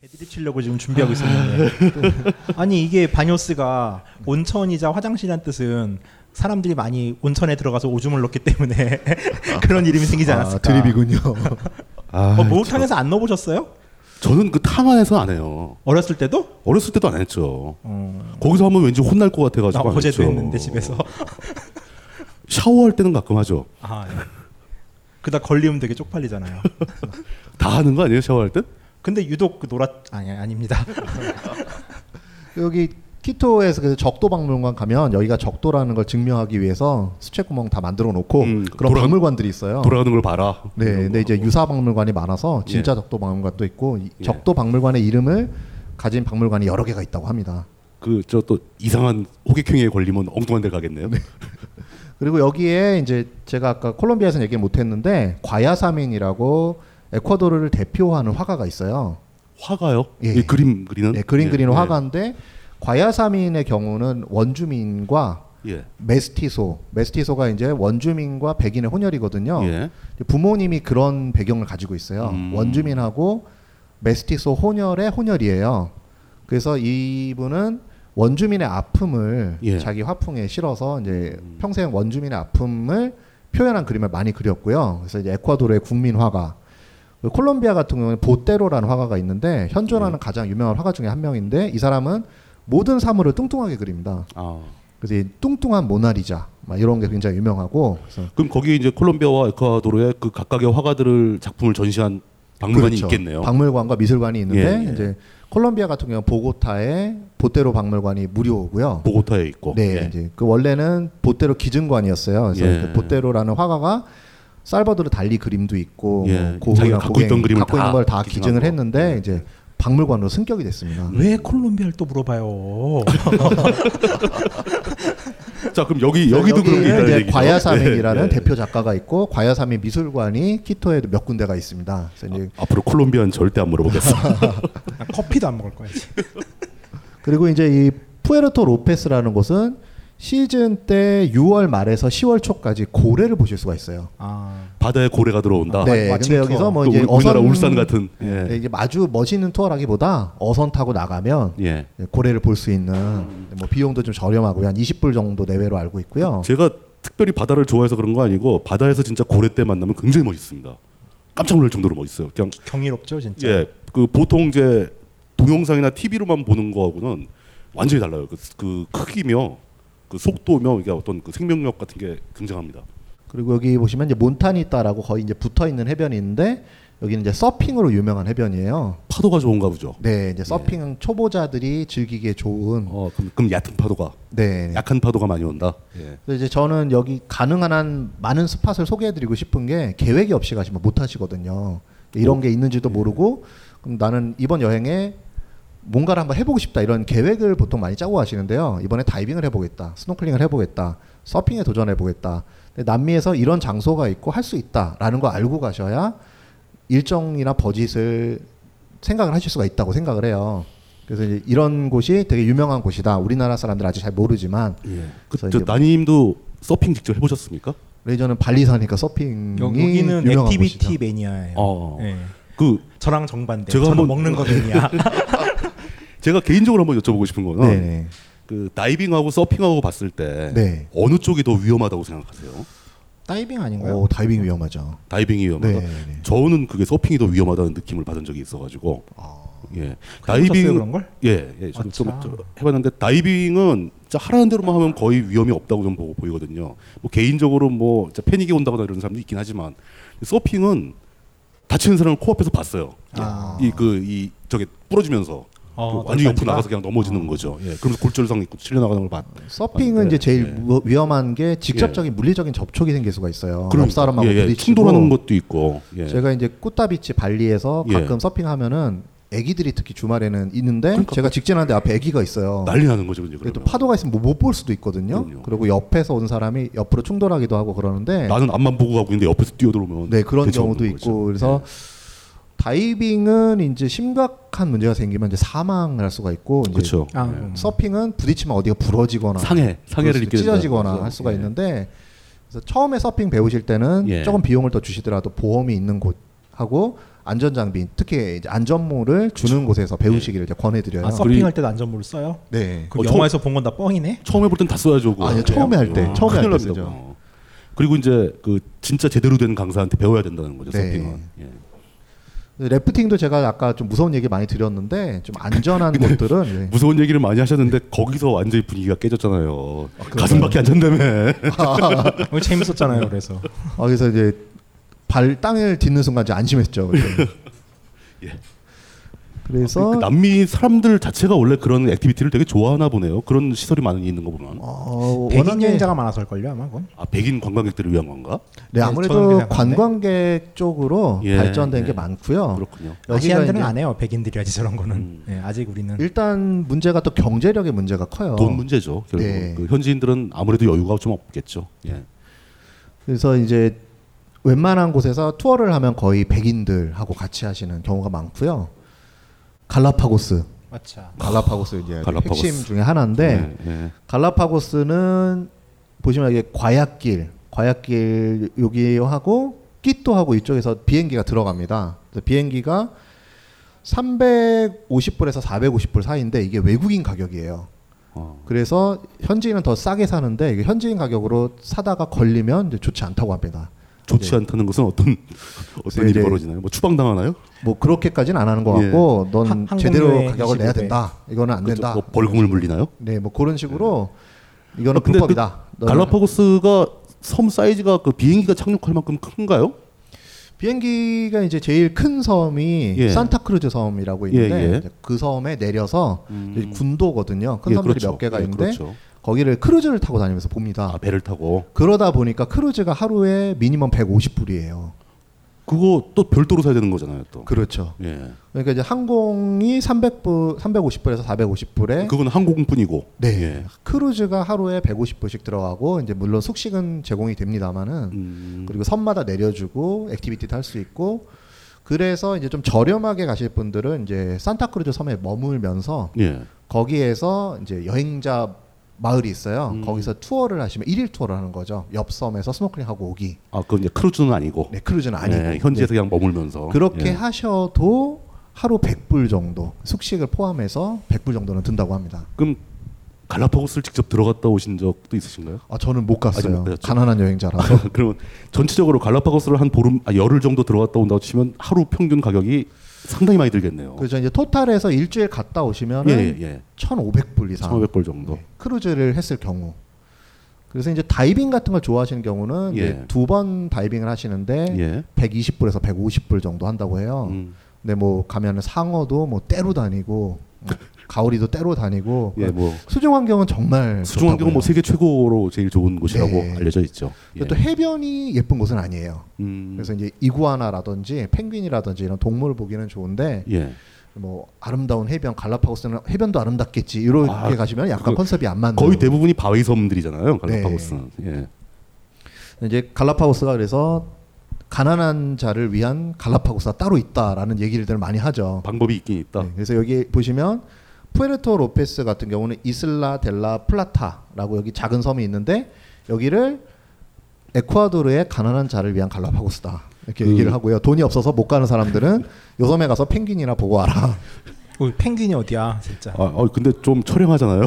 개드립 치려고 지금 준비하고 있었는데 아니 이게 바뇨스가 온천이자 화장실이란 뜻은 사람들이 많이 온천에 들어가서 오줌을 넣기 때문에 그런 이름이 생기지 않았을까. 아, 드립이군요. 아, 어, 목욕탕에서 안 넣어보셨어요? 저는 그 탕 안에서 안 해요. 어렸을 때도? 어렸을 때도 안 했죠. 음... 거기서 하면 왠지 혼날 것 같아가지고 안 어제도 했죠. 했는데 집에서 샤워할 때는 가끔 하죠. 아, 네. 그다 걸리면 되게 쪽팔리잖아요. 다 하는 거 아니에요 샤워할 때? 근데 유독 그 노라 아니 아닙니다. 여기 키토에서 그 적도 박물관 가면 여기가 적도라는 걸 증명하기 위해서 수채구멍 다 만들어 놓고 음, 그런 돌아, 박물관들이 있어요. 돌아가는 걸 봐라. 네, 근데 이제 유사 박물관이 많아서 진짜 예. 적도 박물관도 있고 예. 적도 박물관의 이름을 가진 박물관이 여러 개가 있다고 합니다. 그 저 또 이상한 호객행위에 걸리면 엉뚱한 데 가겠네요. 네. 그리고 여기에 이제 제가 아까 콜롬비아에서 얘기 못했는데 과야사민이라고 에콰도르를 대표하는 화가가 있어요. 화가요? 예, 예 그림 그리는. 네, 그림 예, 그리는 예. 화가인데 과야사민의 경우는 원주민과 예. 메스티소, 메스티소가 이제 원주민과 백인의 혼혈이거든요. 예. 부모님이 그런 배경을 가지고 있어요. 음. 원주민하고 메스티소 혼혈의 혼혈이에요. 그래서 이분은 원주민의 아픔을 예. 자기 화풍에 실어서 이제 음. 평생 원주민의 아픔을 표현한 그림을 많이 그렸고요. 그래서 이제 에콰도르의 국민 화가, 콜롬비아 같은 경우는 보테로라는 화가가 있는데 현존하는 예. 가장 유명한 화가 중에 한 명인데 이 사람은 모든 사물을 뚱뚱하게 그립니다. 아. 그래서 이 뚱뚱한 모나리자 막 이런 게 굉장히 유명하고. 그래서 그럼 거기 이제 콜롬비아와 에콰도르의 그 각각의 화가들을 작품을 전시한 박물관이 그렇죠. 있겠네요. 박물관과 미술관이 있는데 예, 예. 이제 콜롬비아 같은 경우 보고타에 보테로 박물관이 무료고요. 보고타에 있고. 네, 예. 이제 그 원래는 보테로 기증관이었어요. 그래서 예. 보테로라는 화가가 살바도르 달리 그림도 있고, 예. 뭐 자기가 갖고 있던 그림을 갖고 있는 걸 다 기증을 거. 했는데 이제. 박물관으로 승격이 됐습니다. 왜 콜롬비아를 또 물어봐요? 자 그럼 여기 여기도 여기, 그런 게 있다는 얘기죠. 과야사민이라는 네, 네, 대표 작가가 있고 과야사민 미술관이 키토에도 몇 군데가 있습니다. 그래서 이제 아, 앞으로 콜롬비아는 절대 안 물어보겠어. 난 커피도 안 먹을 거야. 그리고 이제 이 푸에르토 로페스라는 곳은 시즌 때 유월 말에서 시월 초까지 고래를 보실 수가 있어요. 아. 바다에 고래가 들어온다. 네. 아, 근데 여기서 뭐 이제 우리나라 어선, 울산 같은 예. 이게 아주 멋있는 투어라기보다 어선 타고 나가면 예. 고래를 볼 수 있는 뭐 비용도 좀 저렴하고요. 한 이십 불 정도 내외로 알고 있고요. 제가 특별히 바다를 좋아해서 그런 거 아니고 바다에서 진짜 고래 때 만나면 굉장히 멋있습니다. 깜짝 놀랄 정도로 멋있어요. 그냥 경이롭죠, 진짜. 예. 그 보통 이제 동영상이나 티비로만 보는 거하고는 완전히 달라요. 그, 그 크기며 그 속도며 이게 어떤 그 생명력 같은 게 굉장합니다. 그리고 여기 보시면 이제 몬타니타라고 거의 이제 붙어 있는 해변이 있는데 여기는 이제 서핑으로 유명한 해변이에요. 파도가 좋은가 보죠. 네, 이제 서핑 예. 초보자들이 즐기기에 좋은. 어, 그럼, 그럼 얕은 파도가. 네, 약한 파도가 많이 온다. 예. 그래서 이제 저는 여기 가능한 한 많은 스팟을 소개해드리고 싶은 게 계획이 없이 가시면 못 하시거든요. 이런 어? 게 있는지도 모르고 그럼 나는 이번 여행에. 뭔가를 한번 해보고 싶다 이런 계획을 보통 많이 짜고 하시는데요. 이번에 다이빙을 해보겠다, 스노클링을 해보겠다, 서핑에 도전해보겠다. 근데 남미에서 이런 장소가 있고 할 수 있다라는 거 알고 가셔야 일정이나 버짓을 생각을 하실 수가 있다고 생각을 해요. 그래서 이제 이런 곳이 되게 유명한 곳이다. 우리나라 사람들 아직 잘 모르지만. 예. 그 나님도 서핑 직접 해보셨습니까? 네, 저는 발리 사니까 서핑이 여기는 유명한 액티비티 곳이죠. 매니아예요. 어. 네. 그 저랑 정반대. 제가 저는 먹는 거 매니아. 제가 개인적으로 한번 여쭤보고 싶은 거는 네네. 그 다이빙하고 서핑하고 봤을 때 네. 어느 쪽이 더 위험하다고 생각하세요? 다이빙 아닌가요? 오, 다이빙 위험하죠. 다이빙이 위험하다. 네네. 저는 그게 서핑이 더 위험하다는 느낌을 받은 적이 있어가지고. 아, 예. 다이빙 그런 걸? 예, 예. 저도 좀 해봤는데 다이빙은 진짜 하라는 대로만 하면 거의 위험이 없다고 좀 보고 보이거든요. 뭐 개인적으로 뭐 진짜 패닉이 온다거나 이런 사람도 있긴 하지만 서핑은 다치는 사람을 코앞에서 봤어요. 아. 이 그 이 저게 부러지면서. 어, 그 완전히 옆으로 나가서 그냥 넘어지는 어. 거죠. 예. 그러면서 골절상 있고 실려나가는 걸 봤. 서핑은 봤는데, 이제 제일 예. 위험한 게 직접적인 예. 물리적인 접촉이 생길 수가 있어요. 그럼 사람하고 예, 예. 충돌하는 것도 있고. 예. 제가 이제 꾸따비치 발리에서 가끔 예. 서핑하면은 아기들이 특히 주말에는 있는데 그러니까, 제가 직진하는데 앞에 아기가 있어요. 난리 나는 거죠, 근데. 또 파도가 있으면 못 볼 수도 있거든요. 그럼요. 그리고 옆에서 온 사람이 옆으로 충돌하기도 하고 그러는데. 나는 앞만 보고 가고 있는데 옆에서 뛰어들어오면. 네, 그런 경우도 있고 거죠. 그래서. 예. 다이빙은 이제 심각한 문제가 생기면 이제 사망을 할 수가 있고, 그렇죠. 아, 음. 서핑은 부딪히면 어디가 부러지거나 상해, 상해를 입게 찢어지거나 할 수가 예. 있는데, 그래서 처음에 서핑 배우실 때는 예. 조금 비용을 더 주시더라도 보험이 있는 곳하고 안전 장비, 특히 이제 안전모를 주는 그렇죠. 곳에서 배우시기를 예. 권해드려요. 아, 서핑할 때도 안전모를 써요? 네. 그 어, 영화에서 본 건 다 뻥이네. 처음에 볼 땐 다 써야죠. 아, 아니, 처음에 할 때, 아, 처음에 할 때 쓰죠. 어. 그리고 이제 그 진짜 제대로 된 강사한테 배워야 된다는 거죠. 네. 서핑은. 예. 래프팅도 제가 아까 좀 무서운 얘기 많이 드렸는데 좀 안전한 것들은 무서운 얘기를 많이 하셨는데 거기서 완전히 분위기가 깨졌잖아요. 아, 가슴밖에 안 찬다며. 아, 아. 재밌었잖아요. 그래서 아, 그래서 이제 발 땅을 딛는 순간 이제 안심했죠. 예. 그래서 아, 그러니까 남미 사람들 자체가 원래 그런 액티비티를 되게 좋아하나 보네요. 그런 시설이 많이 있는 거 보면. 어, 백인 여행자가 많아서일걸요 아마 그건. 아 백인 관광객들을 위한 건가? 네, 네 아무래도 관광객 쪽으로 예, 발전된 예. 게 많고요. 그렇군요. 아시안들은 안 해요. 백인들이야지 저런 거는. 음. 네, 아직 우리는. 일단 문제가 또 경제력의 문제가 커요. 돈 문제죠. 결국 네. 그 현지인들은 아무래도 여유가 좀 없겠죠. 예. 그래서 이제 웬만한 곳에서 투어를 하면 거의 백인들하고 같이 하시는 경우가 많고요. 갈라파고스, 맞죠. 갈라파고스 이제 갈라파고스. 핵심 중에 하나인데 네, 네. 갈라파고스는 보시면 이게 과약길, 과약길 여기하고 키토하고 이쪽에서 비행기가 들어갑니다. 그래서 비행기가 삼백오십 불에서 사백오십 불 사이인데 이게 외국인 가격이에요. 어. 그래서 현지인은 더 싸게 사는데 이게 현지인 가격으로 사다가 걸리면 이제 좋지 않다고 합니다. 좋지 네. 않다는 것은 어떤 어떤 일이 벌어지나요? 뭐 추방당하나요? 뭐 그렇게까지는 안 하는 것 같고, 예. 넌 한, 제대로 가격을 내야 된다. 이거는 안 그렇죠. 된다. 뭐 벌금을 물리나요? 네, 뭐 그런 식으로 네. 이거는 아, 불법이다. 그 갈라파고스가 섬 사이즈가 그 비행기가 착륙할 만큼 큰가요? 비행기가 이제 제일 큰 섬이 예. 산타크루즈 섬이라고 있는데 예, 예. 그 섬에 내려서 음. 군도거든요. 큰 예, 섬들이 그렇죠. 몇 개가 예, 있는데 그렇죠. 거기를 크루즈를 타고 다니면서 봅니다. 아, 배를 타고. 그러다 보니까 크루즈가 하루에 미니멈 백오십 불이에요. 그거 또 별도로 사야 되는 거잖아요, 또. 그렇죠. 예. 그러니까 이제 항공이 삼백 불, 삼백오십 불에서 사백오십 불에 그건 항공뿐이고. 네. 예. 크루즈가 하루에 백오십 불씩 들어가고 이제 물론 숙식은 제공이 됩니다만은 음. 그리고 섬마다 내려주고 액티비티 탈 수 있고 그래서 이제 좀 저렴하게 가실 분들은 이제 산타크루즈 섬에 머물면서 예. 거기에서 이제 여행자 마을이 있어요. 음. 거기서 투어를 하시면 일일 투어를 하는 거죠. 옆 섬에서 스노클링하고 오기. 아, 그건 이제 크루즈는 아니고. 네, 크루즈는 아니고. 네, 현지에서 네. 그냥 머물면서. 그렇게 예. 하셔도 하루 백 불 정도, 숙식을 포함해서 백 불 정도는 든다고 합니다. 그럼 갈라파고스를 직접 들어갔다 오신 적도 있으신가요? 아, 저는 못 갔어요. 못 가난한 여행자라서. 아, 그러면 전체적으로 갈라파고스를 한 보름, 아, 열흘 정도 들어갔다 온다고 치면 하루 평균 가격이 상당히 많이 들겠네요. 그렇죠. 이제 토탈에서 일주일 갔다 오시면 예, 예. 천오백 불 이상. 천오백 불 정도. 네. 크루즈를 했을 경우. 그래서 이제 다이빙 같은 걸 좋아하시는 경우는 예. 두 번 다이빙을 하시는데 예. 백이십 불에서 백오십 불 정도 한다고 해요. 음. 근데 뭐 가면은 상어도 뭐 떼로 다니고 가오리도 떼로 다니고 예, 뭐 수중 환경은 정말 수중 환경은 뭐 세계 최고로 제일 좋은 곳이라고 네. 알려져 있죠. 예. 또 해변이 예쁜 곳은 아니에요. 음. 그래서 이제 이구아나라든지 펭귄이라든지 이런 동물 보기는 좋은데 예. 뭐 아름다운 해변 갈라파고스는 해변도 아름답겠지 이렇게 아, 가시면 약간 컨셉이 안 맞는. 거의 대부분이 바위 섬들이잖아요. 갈라파고스는. 네. 예. 이제 갈라파고스가 그래서 가난한 자를 위한 갈라파고스가 따로 있다라는 얘기를 많이 하죠. 방법이 있긴 있다. 네, 그래서 여기 보시면 푸에르토 로페스 같은 경우는 이슬라 델라 플라타라고 여기 작은 섬이 있는데 여기를 에콰도르의 가난한 자를 위한 갈라파고스다. 이렇게 음. 얘기를 하고요. 돈이 없어서 못 가는 사람들은 요 섬에 가서 펭귄이나 보고 와라. 어, 펭귄이 어디야 진짜. 아, 어, 근데 좀 처량하잖아요.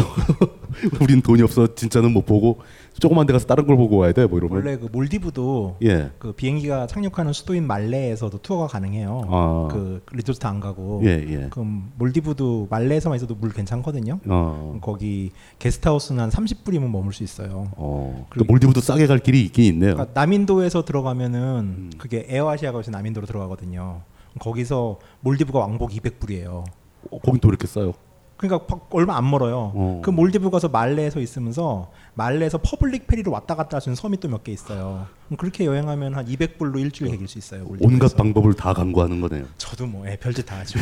우린 돈이 없어 진짜는 못 보고 조그만 데 가서 다른 걸 보고 와야 돼 뭐 이러면. 원래 그 몰디브도 예. 그 비행기가 착륙하는 수도인 말레에서도 투어가 가능해요. 아. 그 리조트 안 가고. 예, 예. 그럼 몰디브도 말레에서만 있어도 물 괜찮거든요. 아. 거기 게스트하우스는 한 삼십 불이면 머물 수 있어요. 어. 그러니까 몰디브도 싸게 갈 길이 있긴 있네요. 그러니까 남인도에서 들어가면은 음. 그게 에어아시아가 해서 남인도로 들어가거든요. 거기서 몰디브가 왕복 이백 불이에요. 어, 거긴 또 이렇게 싸요? 그러니까 얼마 안 멀어요. 어. 그 몰디브 가서 말레에서 있으면서 말레에서 퍼블릭 페리로 왔다 갔다 하시는 섬이 또 몇 개 있어요. 그럼 그렇게 여행하면 한 이백 불로 일주일 해결 수 있어요. 몰디브에서. 온갖 방법을 다 강구하는 거네요. 저도 뭐 예, 별짓 다 하죠.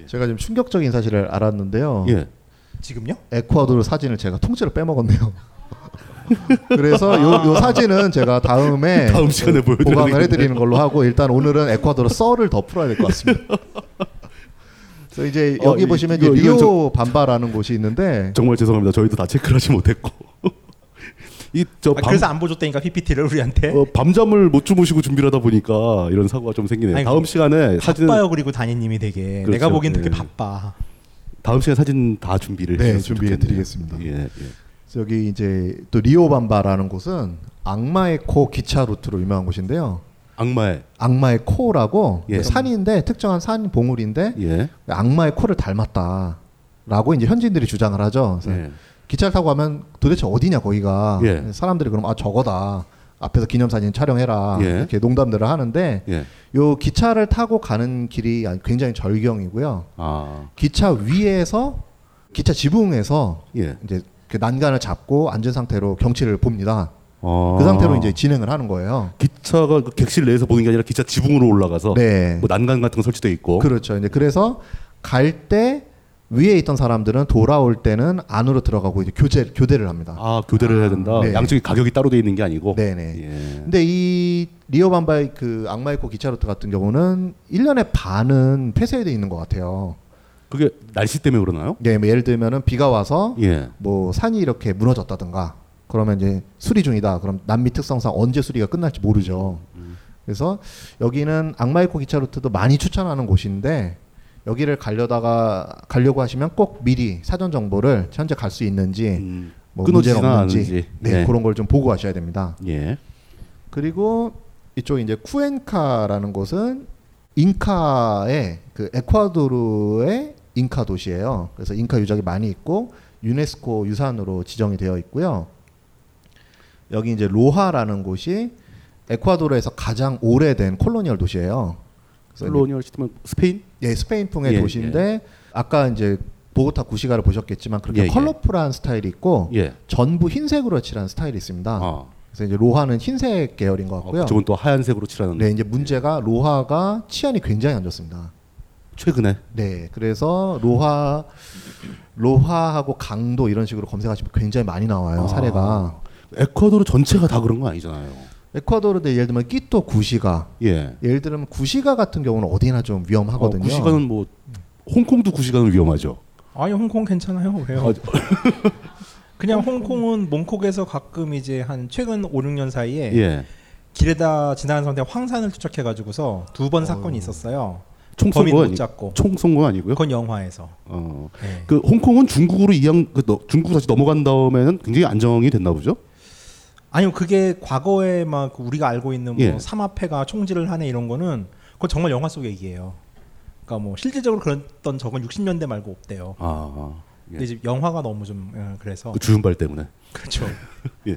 예. 제가 지금 충격적인 사실을 알았는데요. 예. 지금요? 에콰도르 사진을 제가 통째로 빼먹었네요. 그래서 요, 요 사진은 제가 다음에 다음 시간에 보강을 해드리는 걸로 하고 일단 오늘은 에콰도르 썰을 더 풀어야 될 것 같습니다. 그래서 이제 어, 여기 이, 보시면 이거, 이제 리오 반바라는 곳이 있는데 정말 죄송합니다. 저희도 다 체크를 하지 못했고 이 저 아, 그래서 안 보여줬다니까 피피티를 우리한테 어, 밤잠을 못 주무시고 준비를 하다 보니까 이런 사고가 좀 생기네요. 아니, 다음 그, 시간에 사진 바빠요. 그리고 단인님이 되게 그렇죠. 내가 보기엔 되게 예. 바빠. 다음 시간 사진 다 준비를 네, 준비해드리겠습니다. 예, 예. 그래서 여기 이제 또 리오 반바라는 곳은 악마의 코 기차 루트로 유명한 곳인데요. 악마의 악마의 코라고 예. 산인데 특정한 산 봉우리인데 예. 악마의 코를 닮았다라고 이제 현지인들이 주장을 하죠. 예. 기차를 타고 가면 도대체 어디냐 거기가 예. 사람들이 그럼 아 저거다 앞에서 기념사진 촬영해라 예. 이렇게 농담들을 하는데 예. 요 기차를 타고 가는 길이 굉장히 절경이고요. 아. 기차 위에서 기차 지붕에서 예. 이제 그 난간을 잡고 앉은 상태로 경치를 봅니다. 그 상태로 이제 진행을 하는 거예요. 기차가 그 객실 내에서 보는 게 아니라 기차 지붕으로 올라가서 네. 뭐 난간 같은 거 설치돼 있고. 그렇죠. 이제 그래서 갈 때 위에 있던 사람들은 돌아올 때는 안으로 들어가고 이제 교제 교대를 합니다. 아 교대를 아, 해야 된다. 네. 양쪽이 가격이 따로 돼 있는 게 아니고. 네네. 예. 근데 이 리오반바의 그 악마의 코 기차 루트 같은 경우는 일 년에 반은 폐쇄돼 있는 것 같아요. 그게 날씨 때문에 그러나요? 네. 뭐 예를 들면은 비가 와서 예. 뭐 산이 이렇게 무너졌다든가. 그러면 이제 수리 중이다. 그럼 남미 특성상 언제 수리가 끝날지 모르죠. 음. 그래서 여기는 악마의 코 기차 루트도 많이 추천하는 곳인데 여기를 가려다가 가려고 하시면 꼭 미리 사전 정보를 현재 갈 수 있는지 음. 뭐 문제가 없는지 네, 네. 그런 걸 좀 보고 가셔야 됩니다. 예. 그리고 이쪽 이제 쿠엔카라는 곳은 잉카의 그 에콰도르의 잉카 도시예요. 그래서 잉카 유적이 많이 있고 유네스코 유산으로 지정이 되어 있고요. 여기 이제 로하라는 곳이 에콰도르에서 가장 오래된 콜로니얼 도시예요. 콜로니얼 시티면 스페인? 예, 스페인풍의 예, 도시인데 예. 아까 이제 보고타 구시가를 보셨겠지만 그렇게 예, 컬러풀한 예. 스타일이 있고 예. 전부 흰색으로 칠한 스타일이 있습니다. 아. 그래서 이제 로하는 흰색 계열인 것 같고요. 어, 그쪽은 또 하얀색으로 칠하는. 네, 이제 문제가 로하가 치안이 굉장히 안 좋습니다. 최근에. 네, 그래서 로하, 로하하고 강도 이런 식으로 검색하시면 굉장히 많이 나와요. 아. 사례가. 에콰도르 전체가 다 그런 거 아니잖아요. 에콰도르인데 예를 들면 키토 구시가. 예. 예를 들면 구시가 같은 경우는 어디나 좀 위험하거든요. 어, 구시가는 뭐 홍콩도 구시가는 위험하죠. 아니 홍콩 괜찮아요. 왜요? 그냥 홍콩은 몽콕에서 가끔 이제 한 최근 오, 육 년 사이에 예. 길에다 지나가는 사람한테 황산을 투척해가지고서 두 번 사건이 있었어요. 총 쏜 거 아니고. 총 쏜 거 아니고요? 그건 영화에서. 어. 네. 그 홍콩은 중국으로 이양 그 중국 다시 넘어간 다음에는 굉장히 안정이 됐나 보죠? 아니요, 그게 과거에 막 우리가 알고 있는 뭐 예. 삼합회가 총질을 하네 이런 거는 그건 정말 영화 속 얘기예요. 그러니까 뭐 실질적으로 그랬던 적은 육십 년대 말고 없대요. 아. 아. 예. 근데 지금 영화가 너무 좀 예, 그래서 그 주윤발 때문에 그렇죠. 예.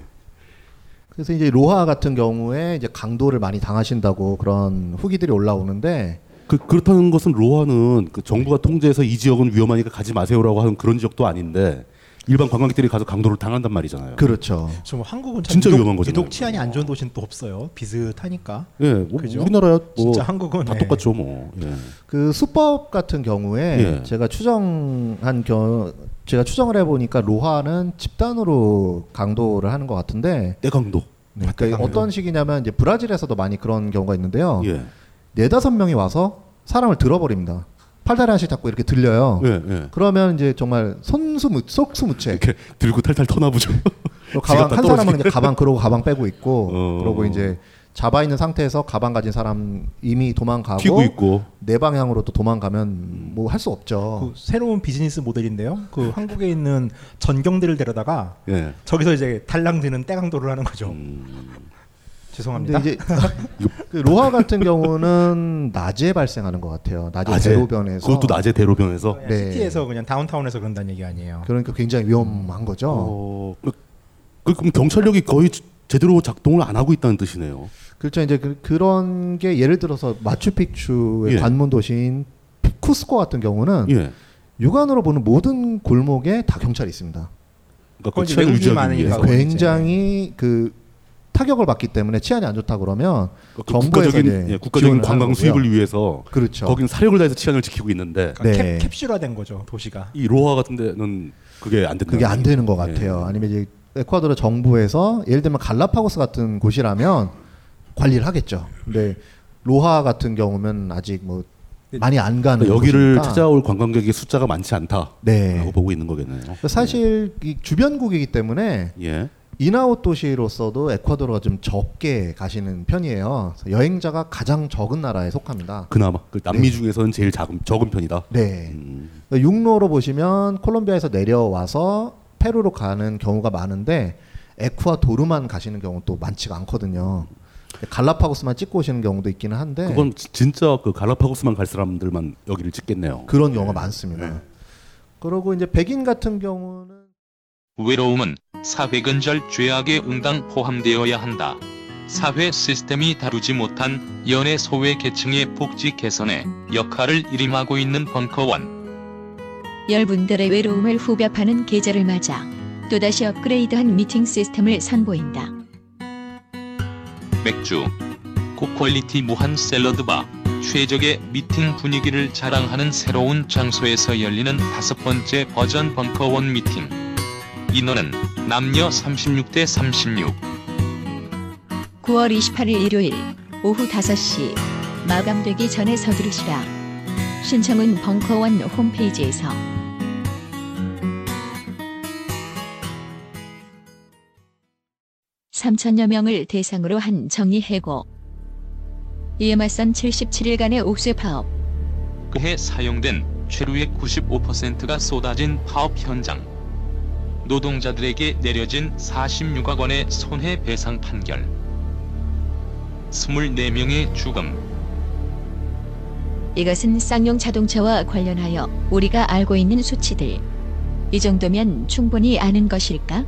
그래서 이제 로하 같은 경우에 이제 강도를 많이 당하신다고 그런 후기들이 올라오는데 그 그렇다는 것은 로하는 그 정부가 통제해서 이 지역은 위험하니까 가지 마세요라고 하는 그런 지역도 아닌데 일반 관광객들이 가서 강도를 당한단 말이잖아요. 그렇죠. 좀 한국은 참 진짜 유독, 위험한 거죠. 유독 치안이 안 좋은 도시는 또 없어요. 비슷하니까. 예, 뭐 우리나라야 뭐 진짜 한국은 다 예. 똑같죠, 뭐. 예. 그 수법 같은 경우에 예. 제가 추정한 겨, 제가 추정을 해보니까 로하는 집단으로 강도를 하는 것 같은데. 떼강도. 네, 그러니까 어떤 식이냐면 이제 브라질에서도 많이 그런 경우가 있는데요. 예. 네 다섯 명이 와서 사람을 들어버립니다. 팔다리 하나씩 잡고 이렇게 들려요. 예, 예. 그러면 이제 정말 손수무 속수무책 이렇게 들고 탈탈 터나 보죠. 가방 한 사람은 이제 가방 그러고 가방 빼고 있고, 어... 그러고 이제 잡아 있는 상태에서 가방 가진 사람 이미 도망가고 튀고 있고 내 방향으로 또 도망가면 뭐 할 수 없죠. 그 새로운 비즈니스 모델인데요. 그 한국에 있는 전경들을 데려다가 예. 저기서 이제 달랑지는 떼강도를 하는 거죠. 음... 죄송합니다. 이제 그 로하 같은 경우는 낮에 발생하는 것 같아요. 낮에, 낮에 대로변에서. 그것도 낮에 대로변에서. 네. 시티에서 그냥 다운타운에서 그런다는 얘기 아니에요. 그러니까 굉장히 위험한 거죠. 어, 그, 그럼 경찰력이 거의 제대로 작동을 안 하고 있다는 뜻이네요. 그렇죠. 이제 그, 그런 게 예를 들어서 마추픽추의 예. 관문 도시인 쿠스코 같은 경우는 예. 육안으로 보는 모든 골목에 다 경찰이 있습니다. 그러니까 그 외국인이 많으니까 굉장히 그 타격을 받기 때문에 치안이 안 좋다 그러면 그 정부에서 국가적인, 예, 국가적인 관광 수입을 위해서 그렇죠. 거긴 사력을 다해서 치안을 지키고 있는데 그러니까 네. 캡, 캡슐화된 거죠 도시가. 이 로하 같은 데는 그게 안 된다. 그게 안 되는 것 같아요. 예. 아니면 이제 에콰도르 정부에서 예를 들면 갈라파고스 같은 곳이라면 관리를 하겠죠. 근데 로하 같은 경우면 아직 뭐 많이 안 가는 그러니까 여기를 곳이니까. 찾아올 관광객의 숫자가 많지 않다라고 네. 보고 있는 거겠네요. 사실 예. 이 주변국이기 때문에. 예. 인아웃 도시로서도 에콰도르가 좀 적게 가시는 편이에요. 여행자가 가장 적은 나라에 속합니다. 그나마 그 남미 네. 중에서는 제일 작은, 적은 편이다. 네. 음. 육로로 보시면 콜롬비아에서 내려와서 페루로 가는 경우가 많은데 에콰도르만 가시는 경우도 많지가 않거든요. 갈라파고스만 찍고 오시는 경우도 있기는 한데 그건 진짜 그 갈라파고스만 갈 사람들만 여기를 찍겠네요. 그런 경우가 네. 많습니다. 네. 그리고 이제 백인 같은 경우는 외로움은 사회근절 죄악에 응당 포함되어야 한다. 사회 시스템이 다루지 못한 연애 소외 계층의 복지 개선에 역할을 일임하고 있는 벙커원. 열분들의 외로움을 후벼파는 계절을 맞아 또다시 업그레이드한 미팅 시스템을 선보인다. 맥주, 고퀄리티 무한 샐러드바, 최적의 미팅 분위기를 자랑하는 새로운 장소에서 열리는 다섯 번째 버전 벙커원 미팅. 인원은 남녀 삼십육 대 삼십육. 구월 이십팔일 일요일 오후 다섯 시 마감되기 전에 서두르시라. 신청은 벙커원 홈페이지에서. 삼천여 명을 대상으로 한 정리 해고. 이에 맞선 칠십칠일간의 옥쇄 파업. 그해 사용된 최루액 구십오 퍼센트가 쏟아진 파업 현장. 노동자들에게 내려진 사십육억 원의 손해배상 판결. 스물네 명의 죽음. 이것은 쌍용 자동차와 관련하여 우리가 알고 있는 수치들. 이 정도면 충분히 아는 것일까?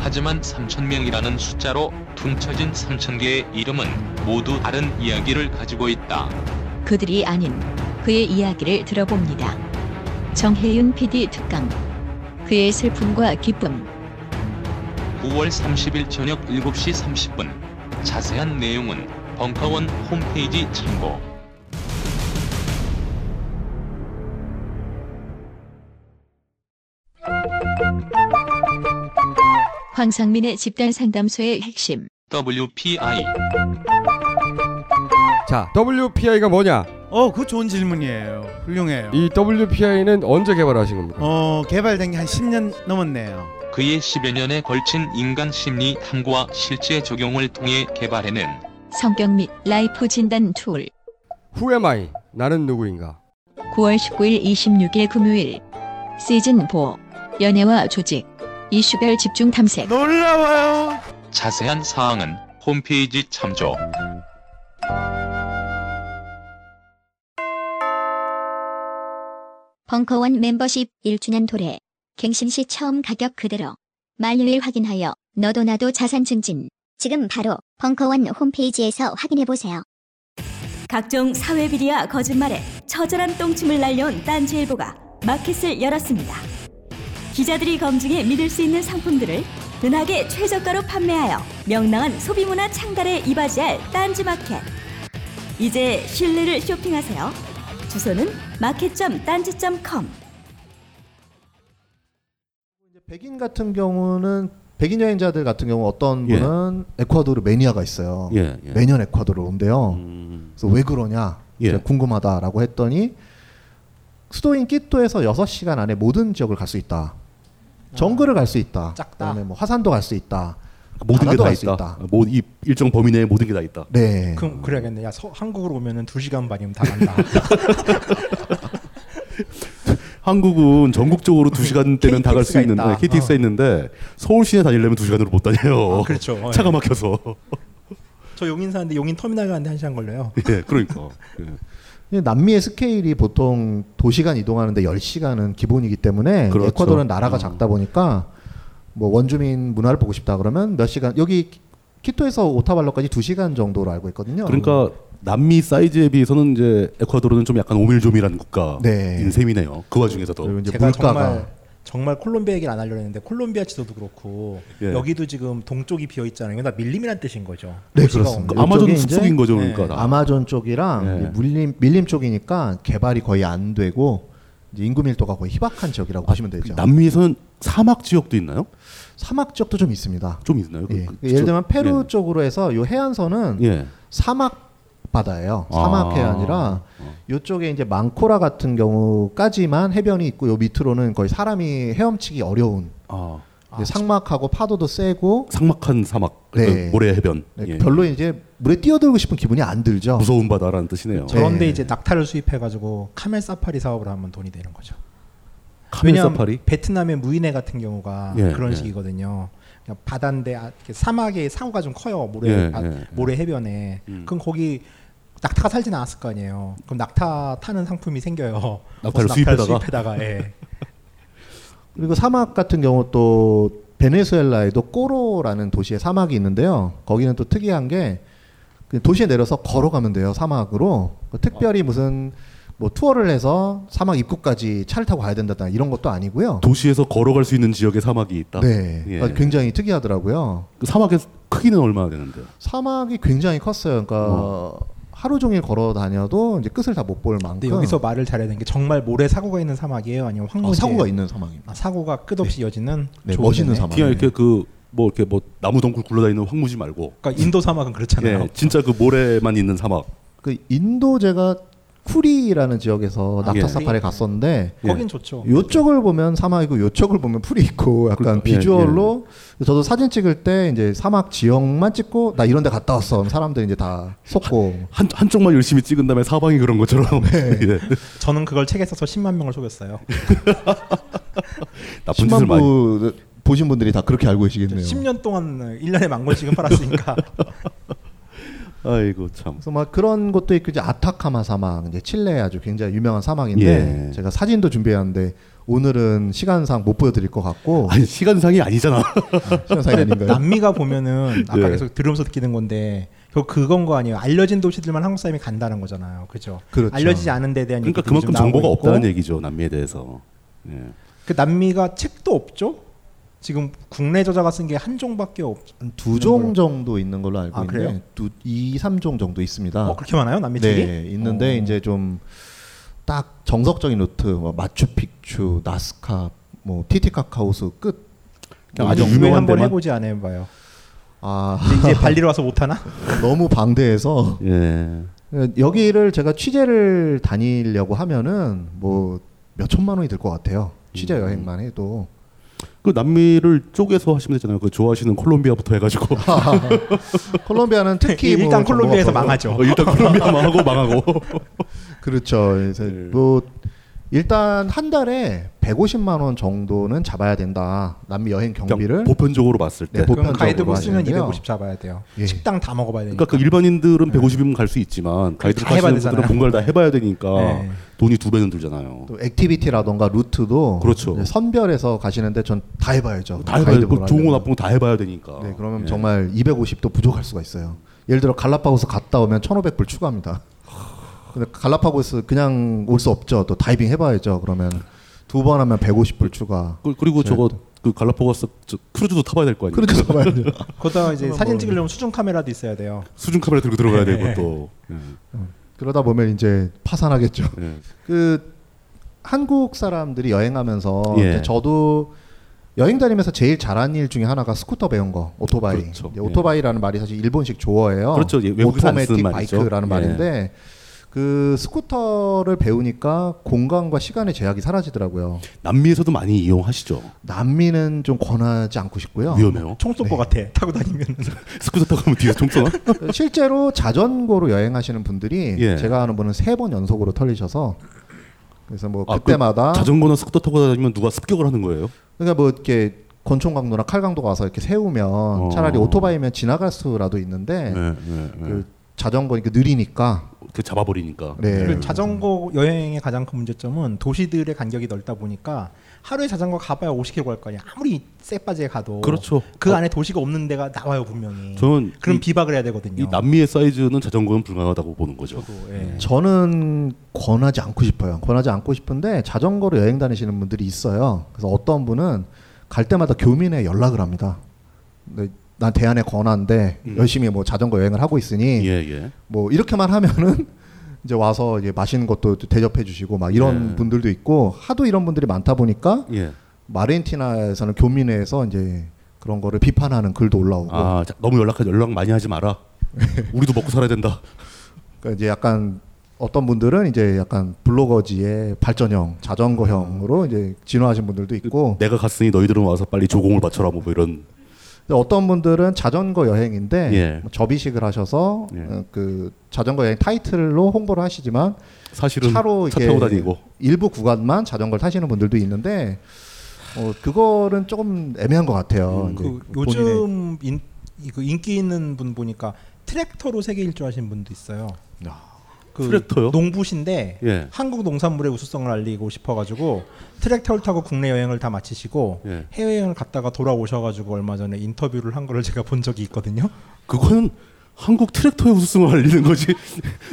하지만 삼천 명이라는 숫자로 퉁쳐진 삼천 개의 이름은 모두 다른 이야기를 가지고 있다. 그들이 아닌 그의 이야기를 들어봅니다. 정혜윤 피디 특강. 그의 슬픔과 기쁨. 구월 삼십일 저녁 일곱 시 삼십 분. 자세한 내용은 벙커원 홈페이지 참고. 황상민의 집단 상담소의 핵심. 더블유피아이. 자, 더블유피아이가 뭐냐? 어, 그거 좋은 질문이에요. 훌륭해요. 이 더블유피아이는 언제 개발하신 겁니까? 어, 개발된 게 한 십 년 넘었네요. 그의 십여 년에 걸친 인간 심리 탐구와 실제 적용을 통해 개발해낸 성격 및 라이프 진단 툴. Who am I? 나는 누구인가? 구월 십구일 이십육일 금요일. 시즌 사. 연애와 조직. 이슈별 집중 탐색. 놀라워요. 자세한 사항은 홈페이지 참조. 벙커원 멤버십 일 주년 도래. 갱신시 처음 가격 그대로. 만료일 확인하여 너도 나도 자산 증진. 지금 바로 벙커원 홈페이지에서 확인해보세요. 각종 사회 비리와 거짓말에 처절한 똥침을 날려온 딴지일보가 마켓을 열었습니다. 기자들이 검증해 믿을 수 있는 상품들을 은하계 최저가로 판매하여 명랑한 소비문화 창달에 이바지할 딴지 마켓. 이제 신뢰를 쇼핑하세요. 주소는 마켓 점 딴지 점 컴. 백인 같은 경우는 백인 여행자들 같은 경우 어떤 분은 예. 에콰도르 매니아가 있어요. 예, 예. 매년 에콰도르 온대요. 음. 그래서 왜 그러냐 예. 궁금하다라고 했더니 수도인 키토에서 여섯 시간 안에 모든 지역을 갈 수 있다. 정글을 갈 수 있다. 작다. 그다음에 뭐 화산도 갈 수 있다. 모든 게 다 있다. 있다. 모, 이 일정 범위 내에 모든 게 다 있다. 네. 그럼 그래야겠네. 야, 서, 한국으로 오면은 두 시간 반이면 다 간다. 한국은 전국적으로 두 시간대는 다 갈 수 있는데 있다. 케이티엑스가 어. 있는데 서울 시내 다니려면 두 시간으로 못 다녀요. 아, 그렇죠. 차가 막혀서. 저 용인 사는데 용인 터미널 가는데 한 시간 걸려요. 예, 그러니까. 예. 남미의 스케일이 보통 도시간 이동하는데 열 시간은 기본이기 때문에 그렇죠. 에콰도르는 나라가 어. 작다 보니까 뭐 원주민 문화를 보고 싶다 그러면 몇 시간, 여기 키토에서 오타발로까지 두 시간 정도로 알고 있거든요. 그러니까 남미 사이즈에 비해서는 이제 에콰도르는 좀 약간 오밀조밀한 국가인 네. 셈이네요. 그 와중에서도 이제 제가 물가가. 정말, 정말 콜롬비아 얘기를 안 하려고 했는데 콜롬비아 지도도 그렇고 예. 여기도 지금 동쪽이 비어 있잖아요. 다 밀림이란 뜻인 거죠. 네, 그렇습니다. 그 아마존 숲속인 거죠. 네. 그러니까 아마존 쪽이랑 네. 밀림, 밀림 쪽이니까 개발이 거의 안 되고 인구 밀도가 거의 희박한 지역이라고 아, 보시면 되죠. 그 남미에서는 사막 지역도 있나요? 사막 지역도 좀 있습니다. 좀 있나요? 예. 그, 그, 예를 들면 페루 예. 쪽으로 해서 이 해안선은 예. 사막 바다예요. 사막 아~ 해안이라 이쪽에 이제 망코라 같은 경우까지만 해변이 있고 요 밑으로는 거의 사람이 헤엄치기 어려운 아, 아, 상막하고 파도도 세고 상막한 사막, 네. 모래 해변. 네. 예. 별로 이제 물에 뛰어들고 싶은 기분이 안 들죠. 무서운 바다라는 뜻이네요. 그런데 네. 이제 낙타를 수입해가지고 카멜 사파리 사업을 하면 돈이 되는 거죠. 카멜 왜냐하면 사파리? 베트남의 무이네 같은 경우가 예, 그런 예. 식이거든요. 바다인데 사막의 상어가 좀 커요. 모래, 예, 바, 예, 모래 해변에. 음. 그럼 거기 낙타가 살진 않았을 거 아니에요. 그럼 낙타 타는 상품이 생겨요. 낙타를 수입해다가. 수입해다가 예. 그리고 사막 같은 경우 또 베네수엘라에도 꼬로라는 도시에 사막이 있는데요. 거기는 또 특이한 게 도시에 내려서 걸어가면 돼요. 사막으로. 특별히 무슨 뭐 투어를 해서 사막 입구까지 차를 타고 가야 된다거나 이런 것도 아니고요. 도시에서 걸어갈 수 있는 지역에 사막이 있다. 네, 예. 굉장히 특이하더라고요. 그 사막의 크기는 얼마나 되는데요? 사막이 굉장히 컸어요. 그러니까 어. 하루 종일 걸어 다녀도 이제 끝을 다 못 볼 만큼. 여기서 말을 잘해야 되는 게 정말 모래 사고가 있는 사막이에요, 아니면 황무지? 어, 사고가 있는 사막입니다. 아, 사고가 끝없이 네. 이어지는 네, 멋있는 사막. 그냥 이렇게 그 뭐 이렇게 뭐 나무 덩굴 굴러다니는 황무지 말고. 그러니까 인도 사막은 그렇잖아요. 네, 진짜 그 모래만 있는 사막. 그 인도 제가 쿠리라는 지역에서 아, 낙타 예. 사파리에 갔었는데 예. 거긴 좋죠. 요쪽을 보면 사막이고 요쪽을 보면 풀이 있고 약간 그러니까, 비주얼로 예, 예. 저도 사진 찍을 때 이제 사막 지역만 찍고 나 이런 데 갔다 왔어. 사람들이 이제 다 속고 한, 한쪽만 열심히 찍은 다음에 사방이 그런 것처럼 네. 예. 저는 그걸 책에 써서 십만 명을 속였어요. 나쁜 짓을 십만 부 많이. 보신 분들이 다 그렇게 알고 계시겠네요. 십 년 동안 일 년에 만 권 지금 팔았으니까 아이고 참. 그래서 막 그런 것도 있고 이제 아타카마 사막, 이제 칠레 아주 굉장히 유명한 사막인데 예. 제가 사진도 준비했는데 오늘은 시간상 못 보여드릴 것 같고. 아니 시간상이 아니잖아. 시간상이 아닌가요? 남미가 보면은 아까 예. 계속 들으면서 느끼는 건데 그건 거 아니에요. 알려진 도시들만 한국 사람이 간다는 거잖아요. 그렇죠. 그렇죠. 알려지지 않은 데 대한 그러니까 그만큼 정보가 있고. 없다는 얘기죠. 남미에 대해서. 예. 그 남미가 책도 없죠? 지금 국내 저자가 쓴 게 한 종밖에 없. 두 종 정도 있는 걸로 알고 아, 있는데 두, 이, 삼 종 정도 있습니다. 어, 그렇게 많아요? 남미 책이? 네, 있는데 오. 이제 좀 딱 정석적인 루트, 뭐 마추픽추, 나스카, 뭐 티티카카호수 끝. 그냥 아주 유명한 한번 해보지 안 해봐요. 아 이제 발리로 와서 못 하나? 너무 방대해서. 예. 여기를 제가 취재를 다니려고 하면은 뭐 몇 천만 원이 들 것 같아요. 취재 여행만 해도. 그 남미를 쪼개서 하시면 되잖아요. 그 좋아하시는 콜롬비아부터 해가지고. 아, 콜롬비아는 특히 일단 뭐 콜롬비아에서 망하죠. 어, 일단 콜롬비아 망하고 망하고. 그렇죠. 그래서 뭐 일단 한 달에 백오십만 원 정도는 잡아야 된다. 남미 여행 경비를 보편적으로 봤을 때. 네, 보편적으로 가이드북 쓰면 이백오십 잡아야 돼요. 예. 식당 다 먹어봐야 되니까. 그러니까 그 일반인들은 네. 백오십이면 갈 수 있지만 가이드북 하시는 분들은 뭔가를 다 해봐야 되니까 네. 돈이 두 배는 들잖아요. 또 액티비티라던가 루트도 그렇죠. 선별해서 가시는데 전 다 해봐야죠. 다 해봐야 그 좋은 거 나쁜 거 다 해봐야 되니까. 네, 그러면 예. 정말 이백오십도 부족할 수가 있어요. 예를 들어 갈라파고스 갔다 오면 천오백 불 추가합니다. 근데 갈라파고스 그냥 올 수 없죠. 또 다이빙 해봐야죠. 그러면 두 번 하면 백오십 불 추가. 그, 그리고 저거 그 갈라파고스 저 크루즈도 타봐야 될 거 아니에요. 크루즈 타봐야 돼요. 거기다 이제 사진 찍으려면 수중 카메라도 있어야 돼요. 수중 카메라 들고 들어가야 되고 또. 네. 그러다 보면 이제 파산하겠죠. 네. 그 한국 사람들이 여행하면서 예. 이제 저도 여행 다니면서 제일 잘한 일 중에 하나가 스쿠터 배운 거, 오토바이. 그렇죠. 예. 오토바이라는 말이 사실 일본식 조어예요. 그렇죠. 예. 외국에서 안 쓰는 말이죠. 오토매틱 바이크라는 예. 말인데. 그 스쿠터를 배우니까 공간과 시간의 제약이 사라지더라고요. 남미에서도 많이 이용하시죠? 남미는 좀 권하지 않고 싶고요. 위험해요. 총 쏠 것 같아. 타고 다니면. 스쿠터 타고 가면 뒤에 총 쏘나? 실제로 자전거로 여행하시는 분들이 예. 제가 아는 분은 세 번 연속으로 털리셔서 그래서 뭐 아, 그때마다 그 자전거나 스쿠터 타고 다니면 누가 습격을 하는 거예요? 그러니까 뭐 이렇게 권총강도나 칼강도가 와서 이렇게 세우면 어. 차라리 오토바이면 지나갈 수라도 있는데 네, 네, 네. 그 자전거니까 느리니까 그 잡아버리니까. 네. 자전거 여행의 가장 큰 문제점은 도시들의 간격이 넓다 보니까 하루에 자전거 가봐야 오십 킬로미터 갈 거 아니야. 아무리 쎄빠지에 가도. 그렇죠. 그 아, 안에 도시가 없는 데가 나와요 분명히. 저는 그럼 이, 비박을 해야 되거든요. 이 남미의 사이즈는 자전거는 불가능하다고 보는 거죠. 저도, 예. 저는 권하지 않고 싶어요. 권하지 않고 싶은데 자전거로 여행 다니시는 분들이 있어요. 그래서 어떤 분은 갈 때마다 교민에 연락을 합니다. 근데 난 대안의 권한데 음. 열심히 뭐 자전거 여행을 하고 있으니 예, 예. 뭐 이렇게만 하면은 이제 와서 이제 맛있는 것도 대접해 주시고 막 이런 예. 분들도 있고 하도 이런 분들이 많다 보니까 예. 아르헨티나에서는 교민회에서 이제 그런 거를 비판하는 글도 올라오고 아, 너무 연락하지 연락 많이 하지 마라. 우리도 먹고 살아야 된다. 그러니까 이제 약간 어떤 분들은 이제 약간 블로거지의 발전형, 자전거형으로 음. 이제 진화하신 분들도 있고 내가 갔으니 너희들은 와서 빨리 조공을 바쳐라 뭐 이런. 어떤 분들은 자전거 여행인데 예. 접이식을 하셔서 예. 그 자전거 여행 타이틀로 홍보를 하시지만 사실은 차로 차 타고 다니고 일부 구간만 자전거를 타시는 분들도 있는데 어 그거는 조금 애매한 것 같아요. 음, 그 요즘 인, 그 인기 있는 분 보니까 트랙터로 세계 일주 하신 분도 있어요. 아. 그 트랙터요? 농부신데 예. 한국 농산물의 우수성을 알리고 싶어가지고 트랙터를 타고 국내 여행을 다 마치시고 예. 해외여행을 갔다가 돌아오셔가지고 얼마 전에 인터뷰를 한 거를 제가 본 적이 있거든요. 그건 한국 트랙터의 우수성을 알리는 거지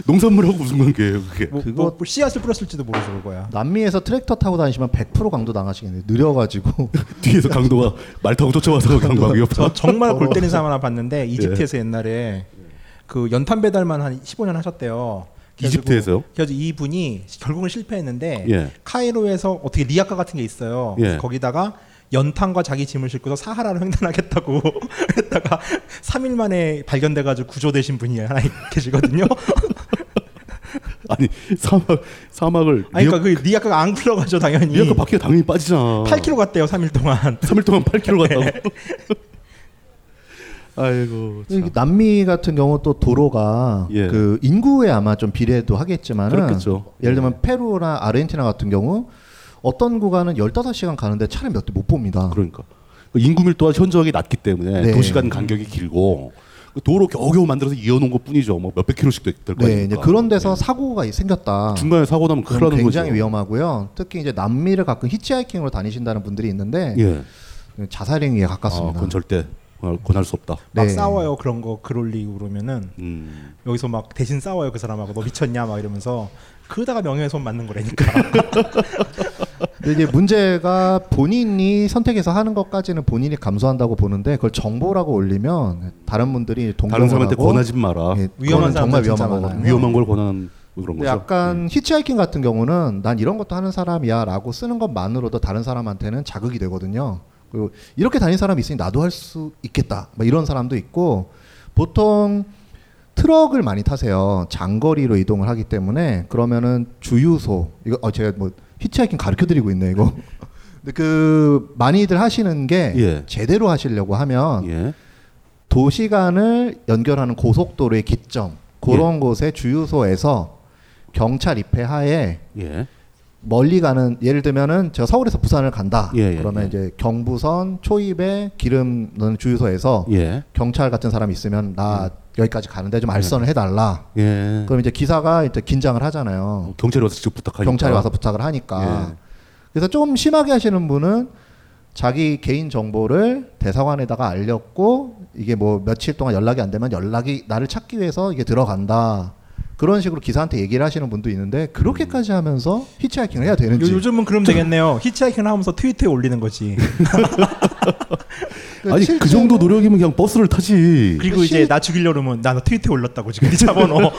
농산물하고 무슨 관계예요 그게? 뭐, 그거 뭐, 뭐 씨앗을 뿌렸을지도 모르죠 그거야. 남미에서 트랙터 타고 다니시면 백 퍼센트 강도 당하시겠네요. 느려가지고 뒤에서 강도가 말 타고 쫓아와서 강도하고요. 정말 골 때린 사람 하나 봤는데 이집트에서 예. 옛날에 그 연탄 배달만 한 십오 년 하셨대요. 이집트에서요? 그래서 이분이 결국은 실패했는데 예. 카이로에서 어떻게 리아카 같은 게 있어요. 예. 거기다가 연탄과 자기 짐을 싣고서 사하라로 횡단하겠다고 했다가 삼 일 만에 발견돼가지고 구조되신 분이 하나 계시거든요. 아니 사막 사막을 아니 그러니까 리아... 그 리아카가 안 굴러가죠 당연히. 리아카 밖에 당연히 빠지잖아. 팔 킬로미터 갔대요 삼 일 동안. 삼 일 동안 팔 킬로미터 갔다고. 아이고 참. 남미 같은 경우 또 도로가 예. 그 인구에 아마 좀 비례도 하겠지만은 예를 들면 예. 페루나 아르헨티나 같은 경우 어떤 구간은 열다섯 시간 가는데 차를 몇 대 못 봅니다. 그러니까 인구 밀도가 현저하게 낮기 때문에 네. 도시간 간격이 길고 도로 겨우겨우 만들어서 이어놓은 것 뿐이죠. 뭐 몇백 킬로씩 될 거니까. 네, 이제 그런 데서 네. 사고가 생겼다. 중간에 사고 나면 큰일 나는 거죠. 굉장히 위험하고요. 특히 이제 남미를 가끔 히치하이킹으로 다니신다는 분들이 있는데 예. 자살행위에 가깝습니다. 아, 그건 절대 권할 수 없다. 막 네. 싸워요. 그런 거 글 올리고 그러면은 음. 여기서 막 대신 싸워요. 그 사람하고 너 미쳤냐 막 이러면서 그러다가 명예훼손 맞는 거라니까. 근데 이제 문제가 본인이 선택해서 하는 것까지는 본인이 감수한다고 보는데 그걸 정보라고 올리면 다른 분들이 동정을 다른 사람한테 하고, 권하지 마라. 예, 위험한 정말 위험한 거거든요. 위험한 걸 권하는 그런 거죠. 약간 음. 히치하이킹 같은 경우는 난 이런 것도 하는 사람이야라고 쓰는 것만으로도 다른 사람한테는 자극이 되거든요. 그리고 이렇게 다닌 사람이 있으니 나도 할 수 있겠다. 막 이런 사람도 있고 보통 트럭을 많이 타세요. 장거리로 이동을 하기 때문에 그러면은 주유소 이거 어 제가 뭐 히치하이킹 가르쳐드리고 있네 이거. 근데 그 많이들 하시는 게 예. 제대로 하시려고 하면 예. 도시간을 연결하는 고속도로의 기점 그런 예. 곳의 주유소에서 경찰 입회하에 예. 멀리 가는 예를 들면은 제가 서울에서 부산을 간다. 예, 그러면 예. 이제 경부선 초입에 기름 넣는 주유소에서 예. 경찰 같은 사람이 있으면 나 예. 여기까지 가는데 좀 알선을 해달라. 예. 그럼 이제 기사가 이제 긴장을 하잖아요. 경찰이 와서 직접 부탁하니까. 경찰이 와서 부탁을 하니까. 예. 그래서 좀 심하게 하시는 분은 자기 개인 정보를 대사관에다가 알렸고 이게 뭐 며칠 동안 연락이 안 되면 연락이 나를 찾기 위해서 이게 들어간다. 그런 식으로 기사한테 얘기를 하시는 분도 있는데 그렇게까지 하면서 히치하이킹을 해야 되는지. 요즘은 그럼 되겠네요. 히치하이킹을 하면서 트위터에 올리는 거지. 그러니까 아니 그 정도 노력이면 그냥 버스를 타지. 그리고 이제 나 죽이려고 하면 나 트위터에 올렸다고 지금 잡아넣어.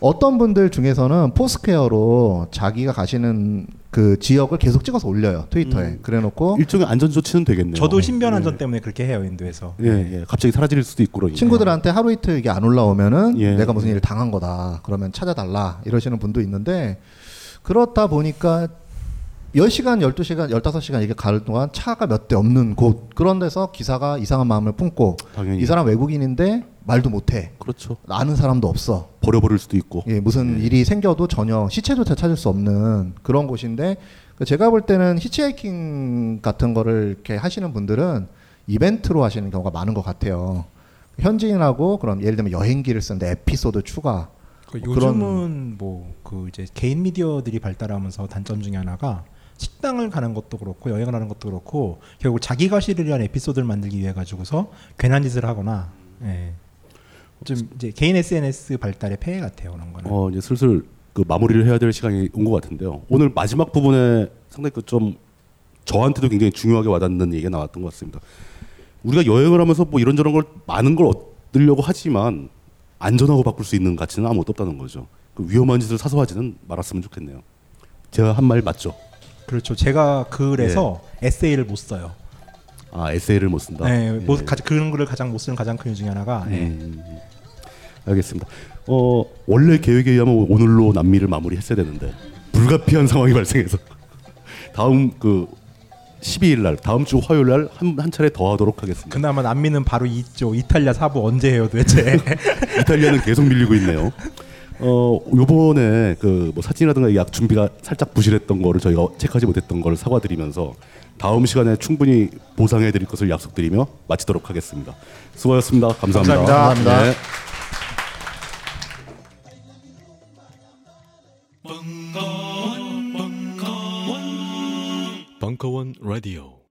어떤 분들 중에서는 포스퀘어로 자기가 가시는 그 지역을 계속 찍어서 올려요. 트위터에. 음. 그래놓고 일종의 안전조치는 되겠네요. 저도 신변안전 예. 때문에 그렇게 해요. 인도에서. 예, 예. 갑자기 사라질 수도 있고. 그러니까. 친구들한테 하루 이틀 이게 안 올라오면은 예. 내가 무슨 일을 당한 거다. 그러면 찾아달라. 이러시는 분도 있는데 그렇다 보니까 열 시간, 열두 시간, 열다섯 시간 이게 가는 동안 차가 몇 대 없는 곳 그런 데서 기사가 이상한 마음을 품고 당연히. 이 사람 외국인인데 말도 못해. 그렇죠. 아는 사람도 없어. 버려버릴 수도 있고. 예, 무슨 네. 일이 생겨도 전혀 시체조차 찾을 수 없는 그런 곳인데 제가 볼 때는 히치하이킹 같은 거를 이렇게 하시는 분들은 이벤트로 하시는 경우가 많은 것 같아요. 현지인하고 그럼 예를 들면 여행기를 쓰는데 에피소드 추가. 그 요즘은 뭐 그 이제 개인 미디어들이 발달하면서 단점 중에 하나가 식당을 가는 것도 그렇고 여행을 하는 것도 그렇고 결국 자기가 실을 한 에피소드를 만들기 위해 가지고서 괜한 짓을 하거나. 예. 좀 이제 개인 에스엔에스 발달의 폐해 같아요, 그런 거는. 어, 이제 슬슬 그 마무리를 해야 될 시간이 온 것 같은데요. 오늘 마지막 부분에 상당히 그 좀 저한테도 굉장히 중요하게 와닿는 얘기가 나왔던 것 같습니다. 우리가 여행을 하면서 뭐 이런저런 걸 많은 걸 얻으려고 하지만 안전하고 바꿀 수 있는 가치는 아무것도 없다는 거죠. 그 위험한 짓을 사서 하지는 말았으면 좋겠네요. 제가 한 말 맞죠? 그렇죠. 제가 그래서 예. 에세이를 못 써요. 아, 에세이를 못 쓴다. 네, 예. 뭐, 가, 그런 글을 가장 못 쓰는 가장 큰 이유 중에 하나가. 음, 예. 알겠습니다. 어, 원래 계획에 의하면 오늘로 남미를 마무리했어야 되는데 불가피한 상황이 발생해서 다음 그 십이일 날, 다음 주 화요일 날 한 한 차례 더 하도록 하겠습니다. 그나마 남미는 바로 이쪽 이탈리아 사부 언제 해요, 도대체? 이탈리아는 계속 밀리고 있네요. 어, 요번에 그 뭐 사진이라든가 약 준비가 살짝 부실했던 거를 저희가 체크하지 못했던 걸 사과드리면서 다음 시간에 충분히 보상해드릴 것을 약속드리며 마치도록 하겠습니다. 수고하셨습니다. 감사합니다. 감사합니다. 감사합니다. 네. 벙커원 라디오.